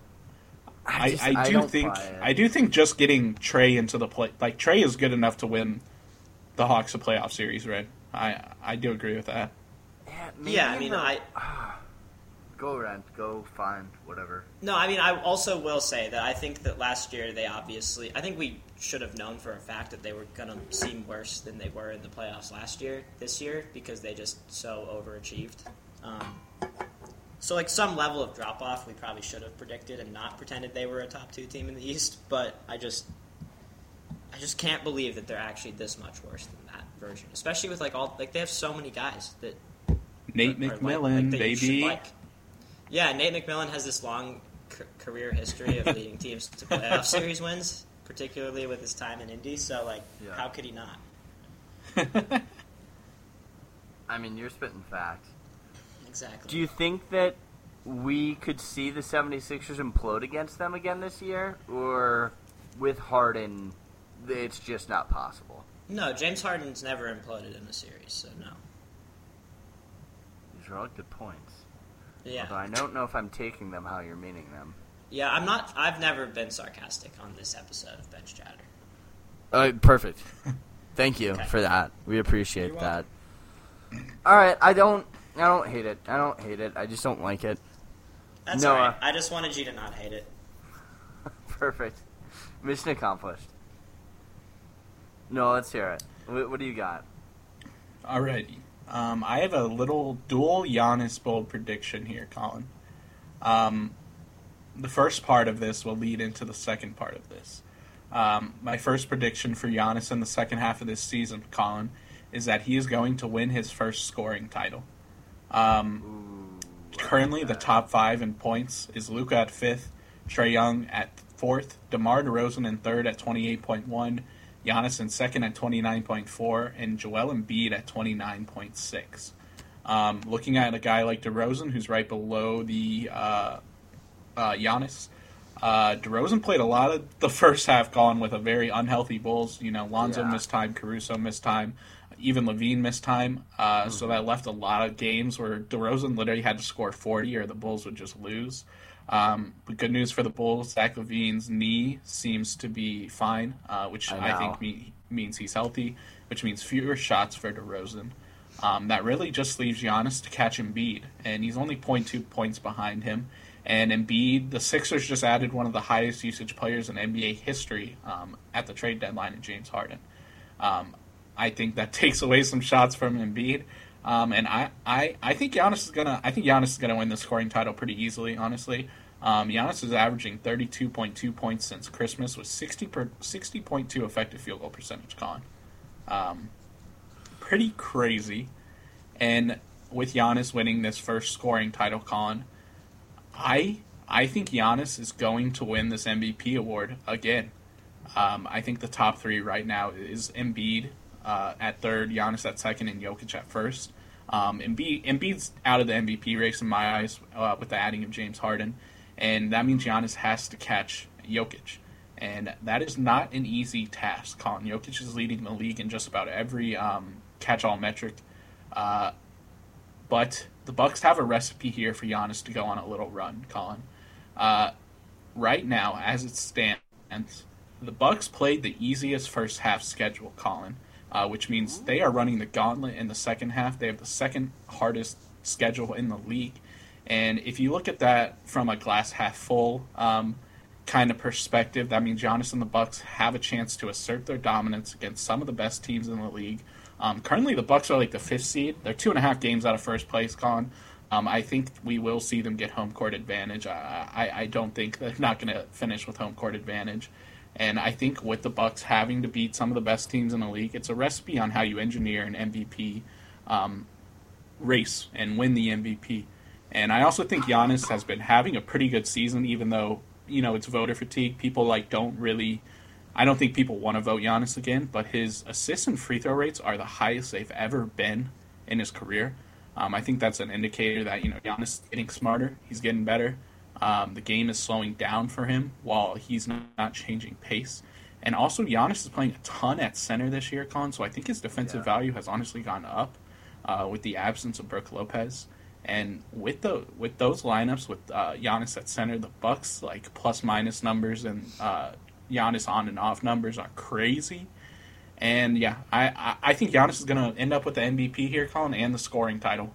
I, I, I, I do think I do think just getting Trae into the play, like, Trae is good enough to win the Hawks a playoff series, right? I I do agree with that. Yeah, yeah I mean, the, I... Go, Ren. Go, fine, whatever. No, I mean, I also will say that I think that last year they obviously... I think we should have known for a fact that they were going to seem worse than they were in the playoffs last year, this year, because they just so overachieved. Um, so, like, some level of drop-off we probably should have predicted and not pretended they were a top-two team in the East, but I just... I just can't believe that they're actually this much worse than that version, especially with like all like they have so many guys that Nate are, McMillan, are like, like baby. Like. Yeah, Nate McMillan has this long c- career history of leading teams to playoff series wins, particularly with his time in Indy. So, like, yeah. how could he not? I mean, you're spitting facts. Exactly. Do you think that we could see the 76ers implode against them again this year? Or with Harden, it's just not possible? No, James Harden's never imploded in the series, so no. These are all good points. Yeah. Although I don't know if I'm taking them how you're meaning them. Yeah, I'm not. I've never been sarcastic on this episode of Bench Chatter. Uh, perfect. Thank you okay. for that. We appreciate You're that. Welcome. All right, I don't. I don't hate it. I don't hate it. I just don't like it. That's Noah. All right. I just wanted you to not hate it. Perfect. Mission accomplished. No, let's hear it. What, what do you got? All right. Um, I have a little dual Giannis bold prediction here, Colin. Um, the first part of this will lead into the second part of this. Um, my first prediction for Giannis in the second half of this season, Colin, is that he is going to win his first scoring title. Um, Ooh, currently, the top five in points is Luka at fifth, Trae Young at fourth, DeMar DeRozan in third at twenty-eight point one, Giannis in second at twenty-nine point four, and Joel Embiid at twenty-nine point six. Um, looking at a guy like DeRozan, who's right below the uh, uh, Giannis, uh, DeRozan played a lot of the first half gone with a very unhealthy Bulls. You know, Lonzo yeah. missed time, Caruso missed time, even LaVine missed time. Uh, mm-hmm. So that left a lot of games where DeRozan literally had to score forty or the Bulls would just lose. Um, but good news for the Bulls, Zach LaVine's knee seems to be fine, uh, which I, I think me- means he's healthy, which means fewer shots for DeRozan. Um, that really just leaves Giannis to catch Embiid, and he's only zero point two points behind him. And Embiid, the Sixers just added one of the highest usage players in N B A history um, at the trade deadline in James Harden. Um, I think that takes away some shots from Embiid. Um, and I, I, I think Giannis is gonna I think Giannis is gonna win the scoring title pretty easily, honestly. Um, Giannis is averaging thirty-two point two points since Christmas with sixty per, sixty point two effective field goal percentage, Colin. Um, pretty crazy. And with Giannis winning this first scoring title, Colin, I I think Giannis is going to win this M V P award again. Um, I think the top three right now is Embiid Uh, at third, Giannis at second, and Jokic at first. Um, Embiid, Embiid's out of the M V P race in my eyes uh, with the adding of James Harden, and that means Giannis has to catch Jokic, and that is not an easy task, Colin. Jokic is leading the league in just about every um, catch-all metric, uh, but the Bucks have a recipe here for Giannis to go on a little run, Colin. Uh, right now, as it stands, the Bucks played the easiest first-half schedule, Colin. Uh, which means they are running the gauntlet in the second half. They have the second hardest schedule in the league. And if you look at that from a glass half full um, kind of perspective, that means Giannis and the Bucks have a chance to assert their dominance against some of the best teams in the league. Um, currently, the Bucks are like the fifth seed. They're two and a half games out of first place, Colin. Um, I think we will see them get home court advantage. I, I, I don't think they're not going to finish with home court advantage. And I think with the Bucks having to beat some of the best teams in the league, it's a recipe on how you engineer an M V P um, race and win the M V P. And I also think Giannis has been having a pretty good season, even though, you know, it's voter fatigue. People, like, don't really – I don't think people want to vote Giannis again, but his assist and free throw rates are the highest they've ever been in his career. Um, I think that's an indicator that, you know, Giannis is getting smarter. He's getting better. Um, the game is slowing down for him while he's not, not changing pace. And also, Giannis is playing a ton at center this year, Colin, so I think his defensive yeah. value has honestly gone up uh, with the absence of Brooke Lopez. And with the with those lineups, with uh, Giannis at center, the Bucks, like, plus-minus numbers and uh, Giannis on and off numbers are crazy. And, yeah, I, I think Giannis is going to end up with the M V P here, Colin, and the scoring title.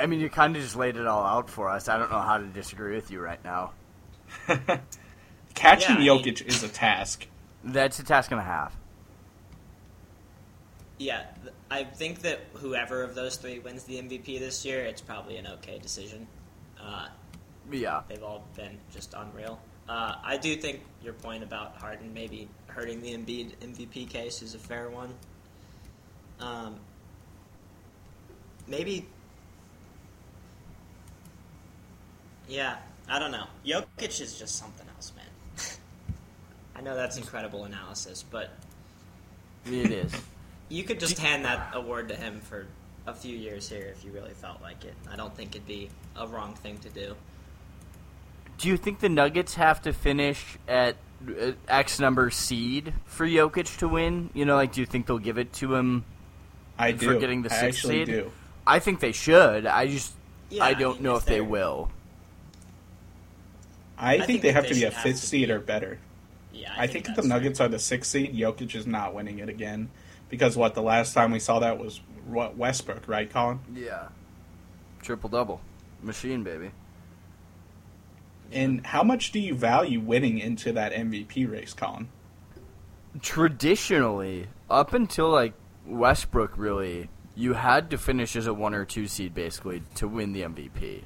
I mean, you kind of just laid it all out for us. I don't know how to disagree with you right now. Catching yeah, Jokic I mean, is a task. That's a task and a half. Yeah, I think that whoever of those three wins the M V P this year, it's probably an okay decision. Uh, yeah. They've all been just unreal. Uh, I do think your point about Harden maybe hurting the Embiid M V P case is a fair one. Um, maybe... Yeah, I don't know. Jokic is just something else, man. I know that's incredible analysis, but... It is. You could just hand that award to him for a few years here if you really felt like it. I don't think it'd be a wrong thing to do. Do you think the Nuggets have to finish at X number seed for Jokic to win? You know, like, do you think they'll give it to him I for do. getting the sixth I actually seed? do. I think they should. I just yeah, I don't I mean, know if they will. I, I think, think they have they to be a fifth seed be... or better. Yeah, I, I think, think if the Nuggets right. are the sixth seed, Jokic is not winning it again. Because, what, the last time we saw that was what, Westbrook, right, Colin? Yeah. Triple-double. Machine, baby. And how much do you value winning into that M V P race, Colin? Traditionally, up until, like, Westbrook, really, you had to finish as a one or two seed, basically, to win the M V P.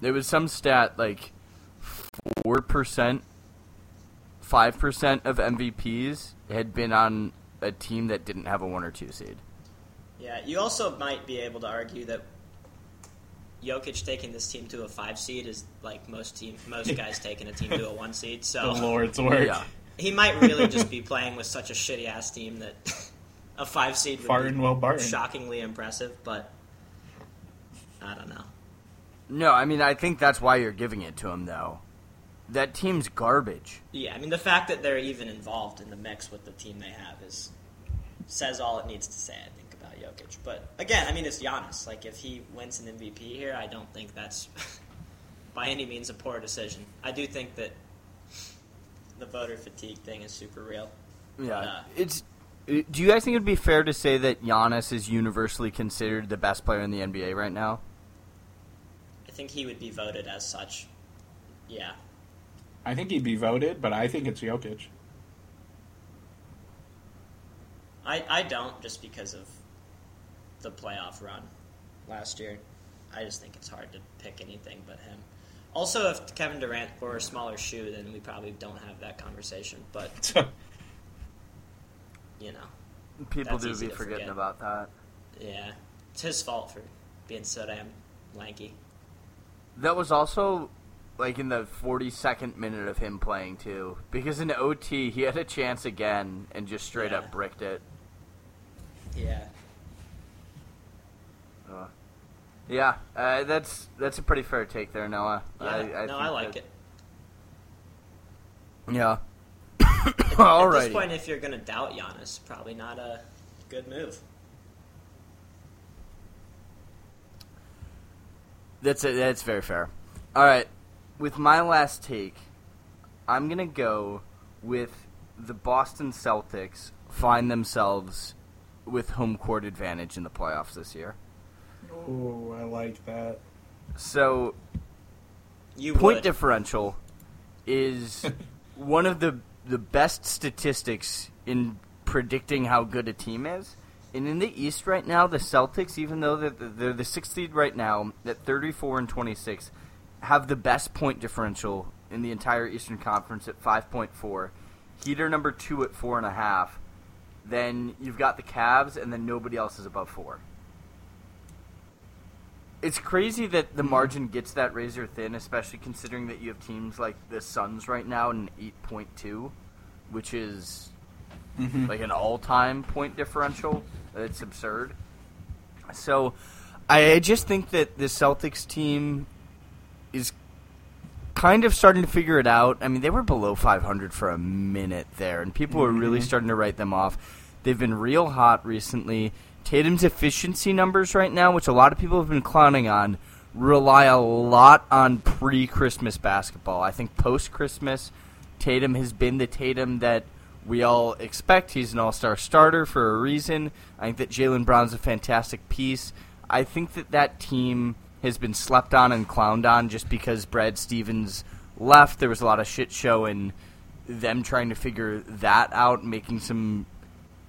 There was some stat, like, four percent, five percent of M V Ps had been on a team that didn't have a one or two seed. Yeah, you also might be able to argue that Jokic taking this team to a five seed is like most team, most guys taking a team to a one seed. So the Lord's work. Yeah. He might really just be playing with such a shitty ass team that a five seed would Fartin be well Barton. shockingly impressive. But I don't know. No, I mean I think that's why you're giving it to him though. That team's garbage. Yeah, I mean, the fact that they're even involved in the mix with the team they have is says all it needs to say, I think, about Jokic. But, again, I mean, it's Giannis. Like, if he wins an M V P here, I don't think that's by any means a poor decision. I do think that the voter fatigue thing is super real. Yeah. Uh, it's. Do you guys think it would be fair to say that Giannis is universally considered the best player in the N B A right now? I think he would be voted as such. Yeah. I think he'd be voted, but I think it's Jokic. I I don't, just because of the playoff run last year. I just think it's hard to pick anything but him. Also, if Kevin Durant were a smaller shoe, then we probably don't have that conversation. But, you know. People do be forgetting forget. about that. Yeah. It's his fault for being so damn lanky. That was also... like in the forty-second minute of him playing, too. Because in O T, he had a chance again and just straight yeah. up bricked it. Yeah. Uh, yeah, uh, that's that's a pretty fair take there, Noah. Yeah, I, I no, I like that... it. Yeah. All right. At this point, if you're going to doubt Giannis, probably not a good move. That's a, That's very fair. All right. With my last take, I'm going to go with the Boston Celtics find themselves with home court advantage in the playoffs this year. Oh, I like that. So, you point would. differential is one of the, the best statistics in predicting how good a team is. And in the East right now, the Celtics, even though they're, they're the sixth seed right now, at thirty-four and twenty-six have the best point differential in the entire Eastern Conference at five point four. Heat are number two at four point five. Then you've got the Cavs, and then nobody else is above four. It's crazy that the margin gets that razor thin, especially considering that you have teams like the Suns right now in eight point two, which is mm-hmm. like an all-time point differential. It's absurd. So I just think that the Celtics team is kind of starting to figure it out. I mean, they were below five hundred for a minute there, and people mm-hmm. were really starting to write them off. They've been real hot recently. Tatum's efficiency numbers right now, which a lot of people have been clowning on, rely a lot on pre-Christmas basketball. I think post-Christmas, Tatum has been the Tatum that we all expect. He's an all-star starter for a reason. I think that Jaylen Brown's a fantastic piece. I think that that team has been slept on and clowned on just because Brad Stevens left. There was a lot of shit show and them trying to figure that out, making some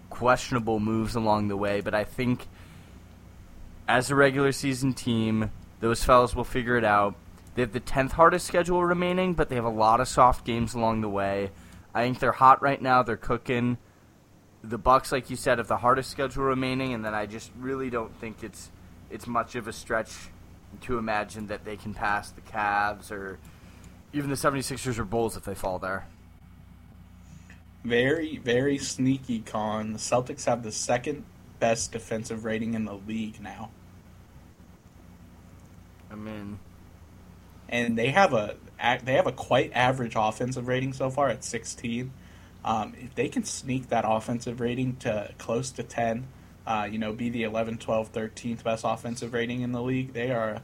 questionable moves along the way. But I think as a regular season team, those fellas will figure it out. They have the tenth hardest schedule remaining, but they have a lot of soft games along the way. I think they're hot right now. They're cooking. The Bucks, like you said, have the hardest schedule remaining, and then I just really don't think it's it's much of a stretch to imagine that they can pass the Cavs or even the 76ers or Bulls if they fall there. Very, very sneaky, Con. The Celtics have the second best defensive rating in the league now. I mean, and they have a they have a quite average offensive rating so far at sixteen. Um, if they can sneak that offensive rating to close to ten, uh, you know, be the eleven, twelve, thirteenth best offensive rating in the league, they are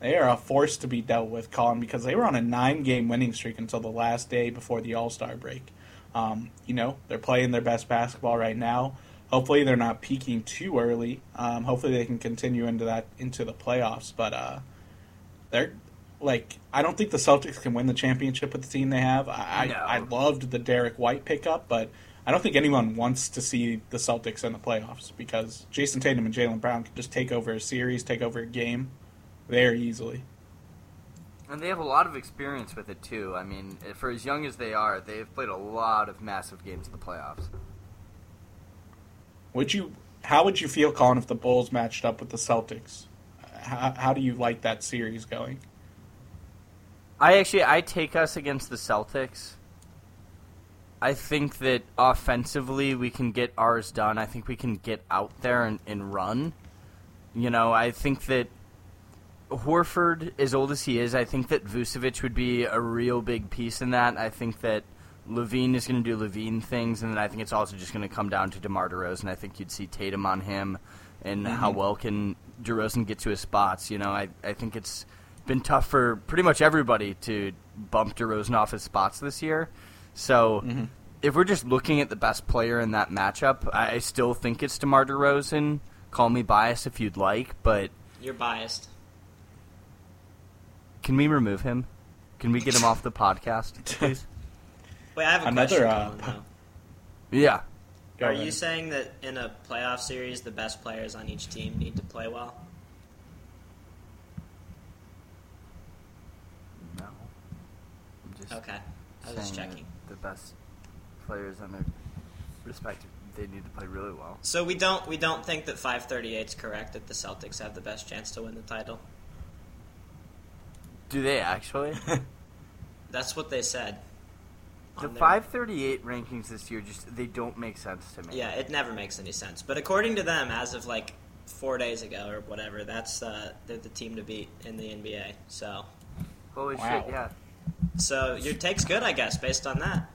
they are a force to be dealt with, Colin, because they were on a nine-game winning streak until the last day before the All-Star break. Um, you know, they're playing their best basketball right now. Hopefully they're not peaking too early. Um, hopefully they can continue into that into the playoffs. But uh, they're like, I don't think the Celtics can win the championship with the team they have. I, no. I, I loved the Derek White pickup, but I don't think anyone wants to see the Celtics in the playoffs because Jason Tatum and Jaylen Brown can just take over a series, take over a game very easily. And they have a lot of experience with it, too. I mean, for as young as they are, they've played a lot of massive games in the playoffs. Would you? How would you feel, Colin, if the Bulls matched up with the Celtics? How, how do you like that series going? I actually, I take us against the Celtics. I think that offensively we can get ours done. I think we can get out there and, and run. You know, I think that Horford, as old as he is, I think that Vucevic would be a real big piece in that. I think that LaVine is going to do LaVine things, and then I think it's also just going to come down to DeMar DeRozan. I think you'd see Tatum on him and mm-hmm. how well can DeRozan get to his spots. You know, I, I think it's been tough for pretty much everybody to bump DeRozan off his spots this year. So mm-hmm. if we're just looking at the best player in that matchup, I, I still think it's DeMar DeRozan. Call me biased if you'd like, but... You're biased. Can we remove him? Can we get him off the podcast, please? Wait, I have a Another, question. Uh, Colin, yeah. Go Are ahead. You saying that in a playoff series, the best players on each team need to play well? No. I'm just okay. I was just checking. The best players on their respective, they need to play really well. So we don't we don't think that five thirty-eight is correct, that the Celtics have the best chance to win the title? Do they actually? That's what they said. The their... five thirty-eight rankings this year, just they don't make sense to me. Yeah, it never makes any sense. But according to them, as of like four days ago or whatever, that's uh, they're the team to beat in the N B A. So, holy wow. shit, yeah. So your take's good, I guess, based on that.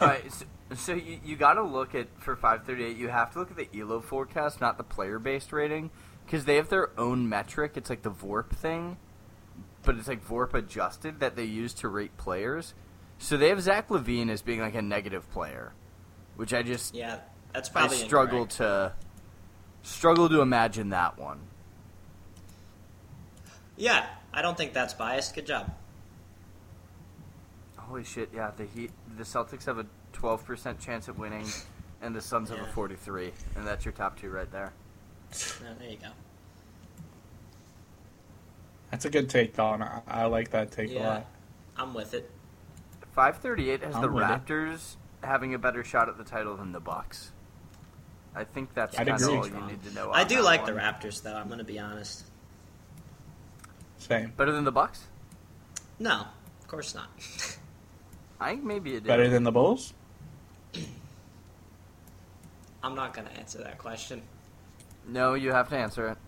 All right, so, so you, you got to look at, for five thirty-eight, you have to look at the E L O forecast, not the player-based rating, because they have their own metric. It's like the VORP thing. But it's like VORP adjusted that they use to rate players. So they have Zach LaVine as being like a negative player, which I just yeah, that's probably I struggle incorrect. to struggle to imagine that one. Yeah, I don't think that's biased. Good job. Holy shit! Yeah, the Heat, the Celtics have a twelve percent chance at winning, and the Suns yeah. have a forty-three, and that's your top two right there. No, there you go. That's a good take, Colin. I, I like that take yeah, a lot. I'm with it. five thirty-eight has I'm the Raptors it. having a better shot at the title than the Bucks. I think that's yeah, kind of all you need to know. I do like one. the Raptors, though. I'm going to be honest. Same. Better than the Bucks? No, of course not. I think maybe it is. Better than the Bulls? I'm not going to answer that question. No, you have to answer it.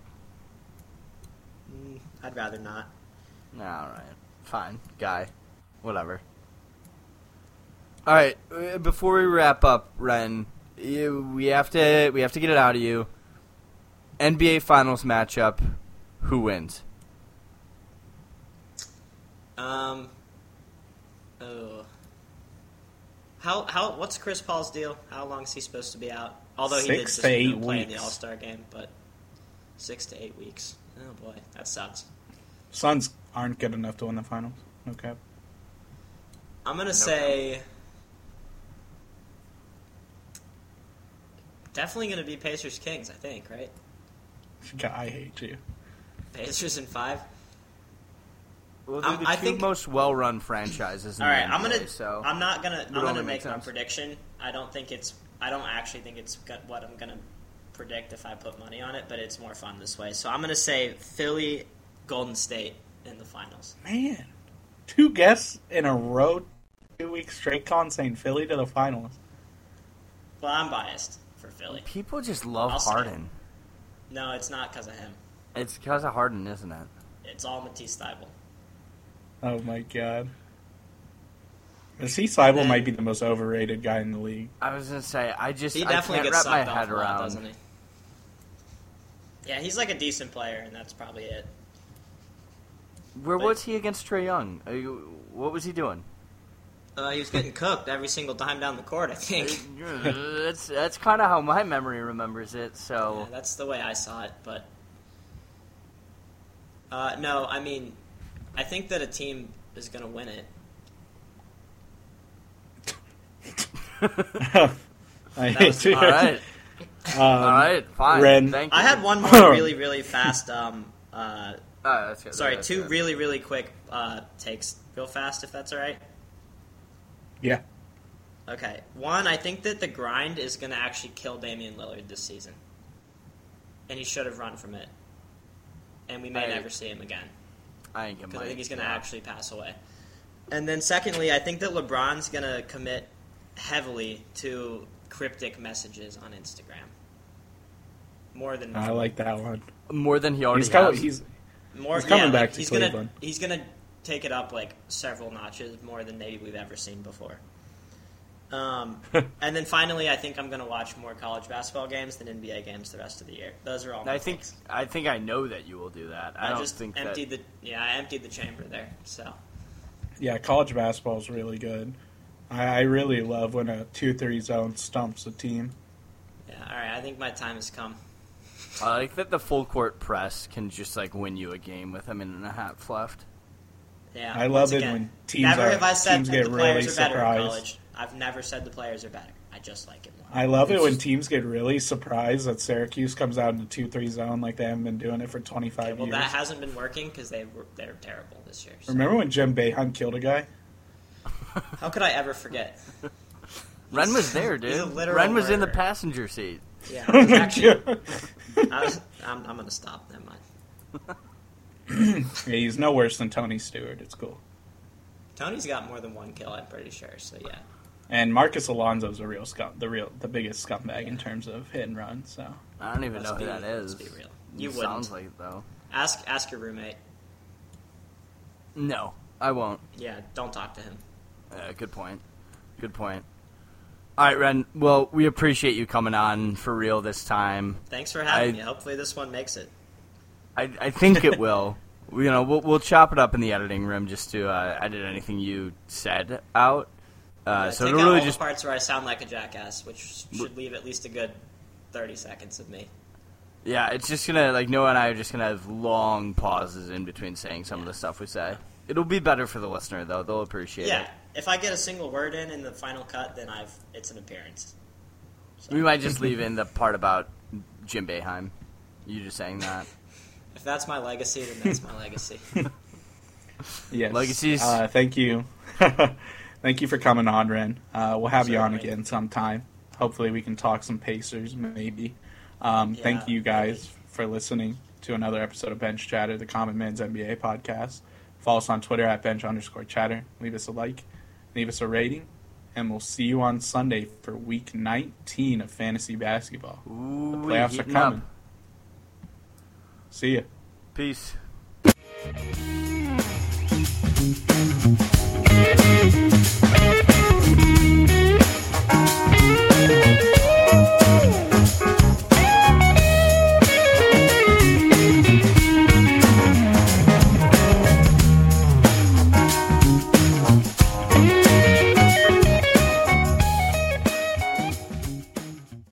I'd rather not. Nah, all right. Fine. Guy. Whatever. All right. Before we wrap up, Ren, you, we have to we have to get it out of you. N B A Finals matchup. Who wins? Um. Oh. How how? What's Chris Paul's deal? How long is he supposed to be out? Although he six did just play in the All Star game, but six to eight weeks. Oh, boy. That sucks. Suns aren't good enough to win the finals. No cap. I'm going to no say... Cap. Definitely going to be Pacers Kings, I think, right? God, I hate you. Pacers in five? Well, they're the I two think... most well-run franchises in all right, the N B A, I'm gonna, so... I'm not going to... I'm going to make my prediction. I don't think it's... I don't actually think it's what I'm going to... predict if I put money on it, but it's more fun this way. So I'm going to say Philly Golden State in the finals. Man. Two guests in a row, two weeks straight con saying Philly to the finals. Well, I'm biased for Philly. People just love I'll Harden. Say. No, it's not because of him. It's because of Harden, isn't it? It's all Matisse Thybulle. Oh, my God. Matisse Thybulle might be the most overrated guy in the league. I was going to say, I just he definitely I can't gets wrap my head around. Lot, doesn't he? Yeah, he's like a decent player, and that's probably it. Where but, was he against Trae Young? You, what was he doing? Uh, he was getting cooked every single time down the court, I think. that's that's kind of how my memory remembers it. So yeah, that's the way I saw it. But uh, no, I mean, I think that a team is going to win it. was, all right, um, all right, fine. Ren, Thank you. I had one more really, really fast. Um, uh, Oh, that's good. Sorry, that's two good. really, really quick uh, takes real fast, if that's all right. Yeah. Okay. One, I think that the grind is going to actually kill Damian Lillard this season. And he should have run from it. And we may I, never see him again. I ain't Because I think he's going to yeah. actually pass away. And then secondly, I think that LeBron's going to commit heavily to cryptic messages on Instagram. More than... I like that one. More than he already he's has. Got, he's... More, he's coming yeah, back like, to he's Cleveland. Gonna, he's going to take it up, like, several notches more than maybe we've ever seen before. Um, and then finally, I think I'm going to watch more college basketball games than N B A games the rest of the year. Those are all my I think, I think I know that you will do that. I, I don't just think emptied that... the Yeah, I emptied the chamber there, so... Yeah, college basketball is really good. I, I really love when a two three zone stumps a team. Yeah, all right, I think my time has come. I like that the full court press can just like win you a game with a minute and a half left. Yeah, I love it again, when teams never are, have I said teams get the players really are better surprised. In college. I've never said the players are better. I just like it more. I love it's it when just... teams get really surprised that Syracuse comes out in a two three zone like they haven't been doing it for twenty-five okay, well, years. Well, that hasn't been working because they were, they were terrible this year. So. Remember when Jim Boeheim killed a guy? How could I ever forget? Ren was there, dude. Ren was murderer. In the passenger seat. Yeah, I was actually, I was, I'm, I'm going to stop. Never mind. Yeah, he's no worse than Tony Stewart. It's cool. Tony's got more than one kill, I'm pretty sure. So yeah. And Marcus Alonso's a real scum, the real, the biggest scumbag yeah. in terms of hit and run. So I don't even let's know who be, that is. Let's be real. You wouldn't. Sounds like it, though. Ask ask your roommate. No, I won't. Yeah, don't talk to him. Uh, good point. Good point. All right, Ren. Well, we appreciate you coming on for real this time. Thanks for having I, me. Hopefully this one makes it. I, I think it will. You know, we'll, we'll chop it up in the editing room just to uh, edit anything you said out. Uh, yeah, so take out really all just... the parts where I sound like a jackass, which should leave at least a good thirty seconds of me. Yeah, it's just going to, like, Noah and I are just going to have long pauses in between saying some yeah. of the stuff we say. It'll be better for the listener, though. They'll appreciate yeah. it. If I get a single word in in the final cut, then I've it's an appearance. So. We might just leave in the part about Jim Boeheim. You just saying that. If that's my legacy, then that's my legacy. Yes. Legacies. Uh, thank you. Thank you for coming on, Ren. Uh, we'll have Certainly. you on again sometime. Hopefully we can talk some Pacers, maybe. Um, yeah, thank you guys maybe. for listening to another episode of Bench Chatter, the Common Men's N B A podcast. Follow us on Twitter at bench underscore chatter. Leave us a like. Leave us a rating, and we'll see you on Sunday for Week nineteen of fantasy basketball. Ooh, the playoffs are coming. Up. See ya. Peace.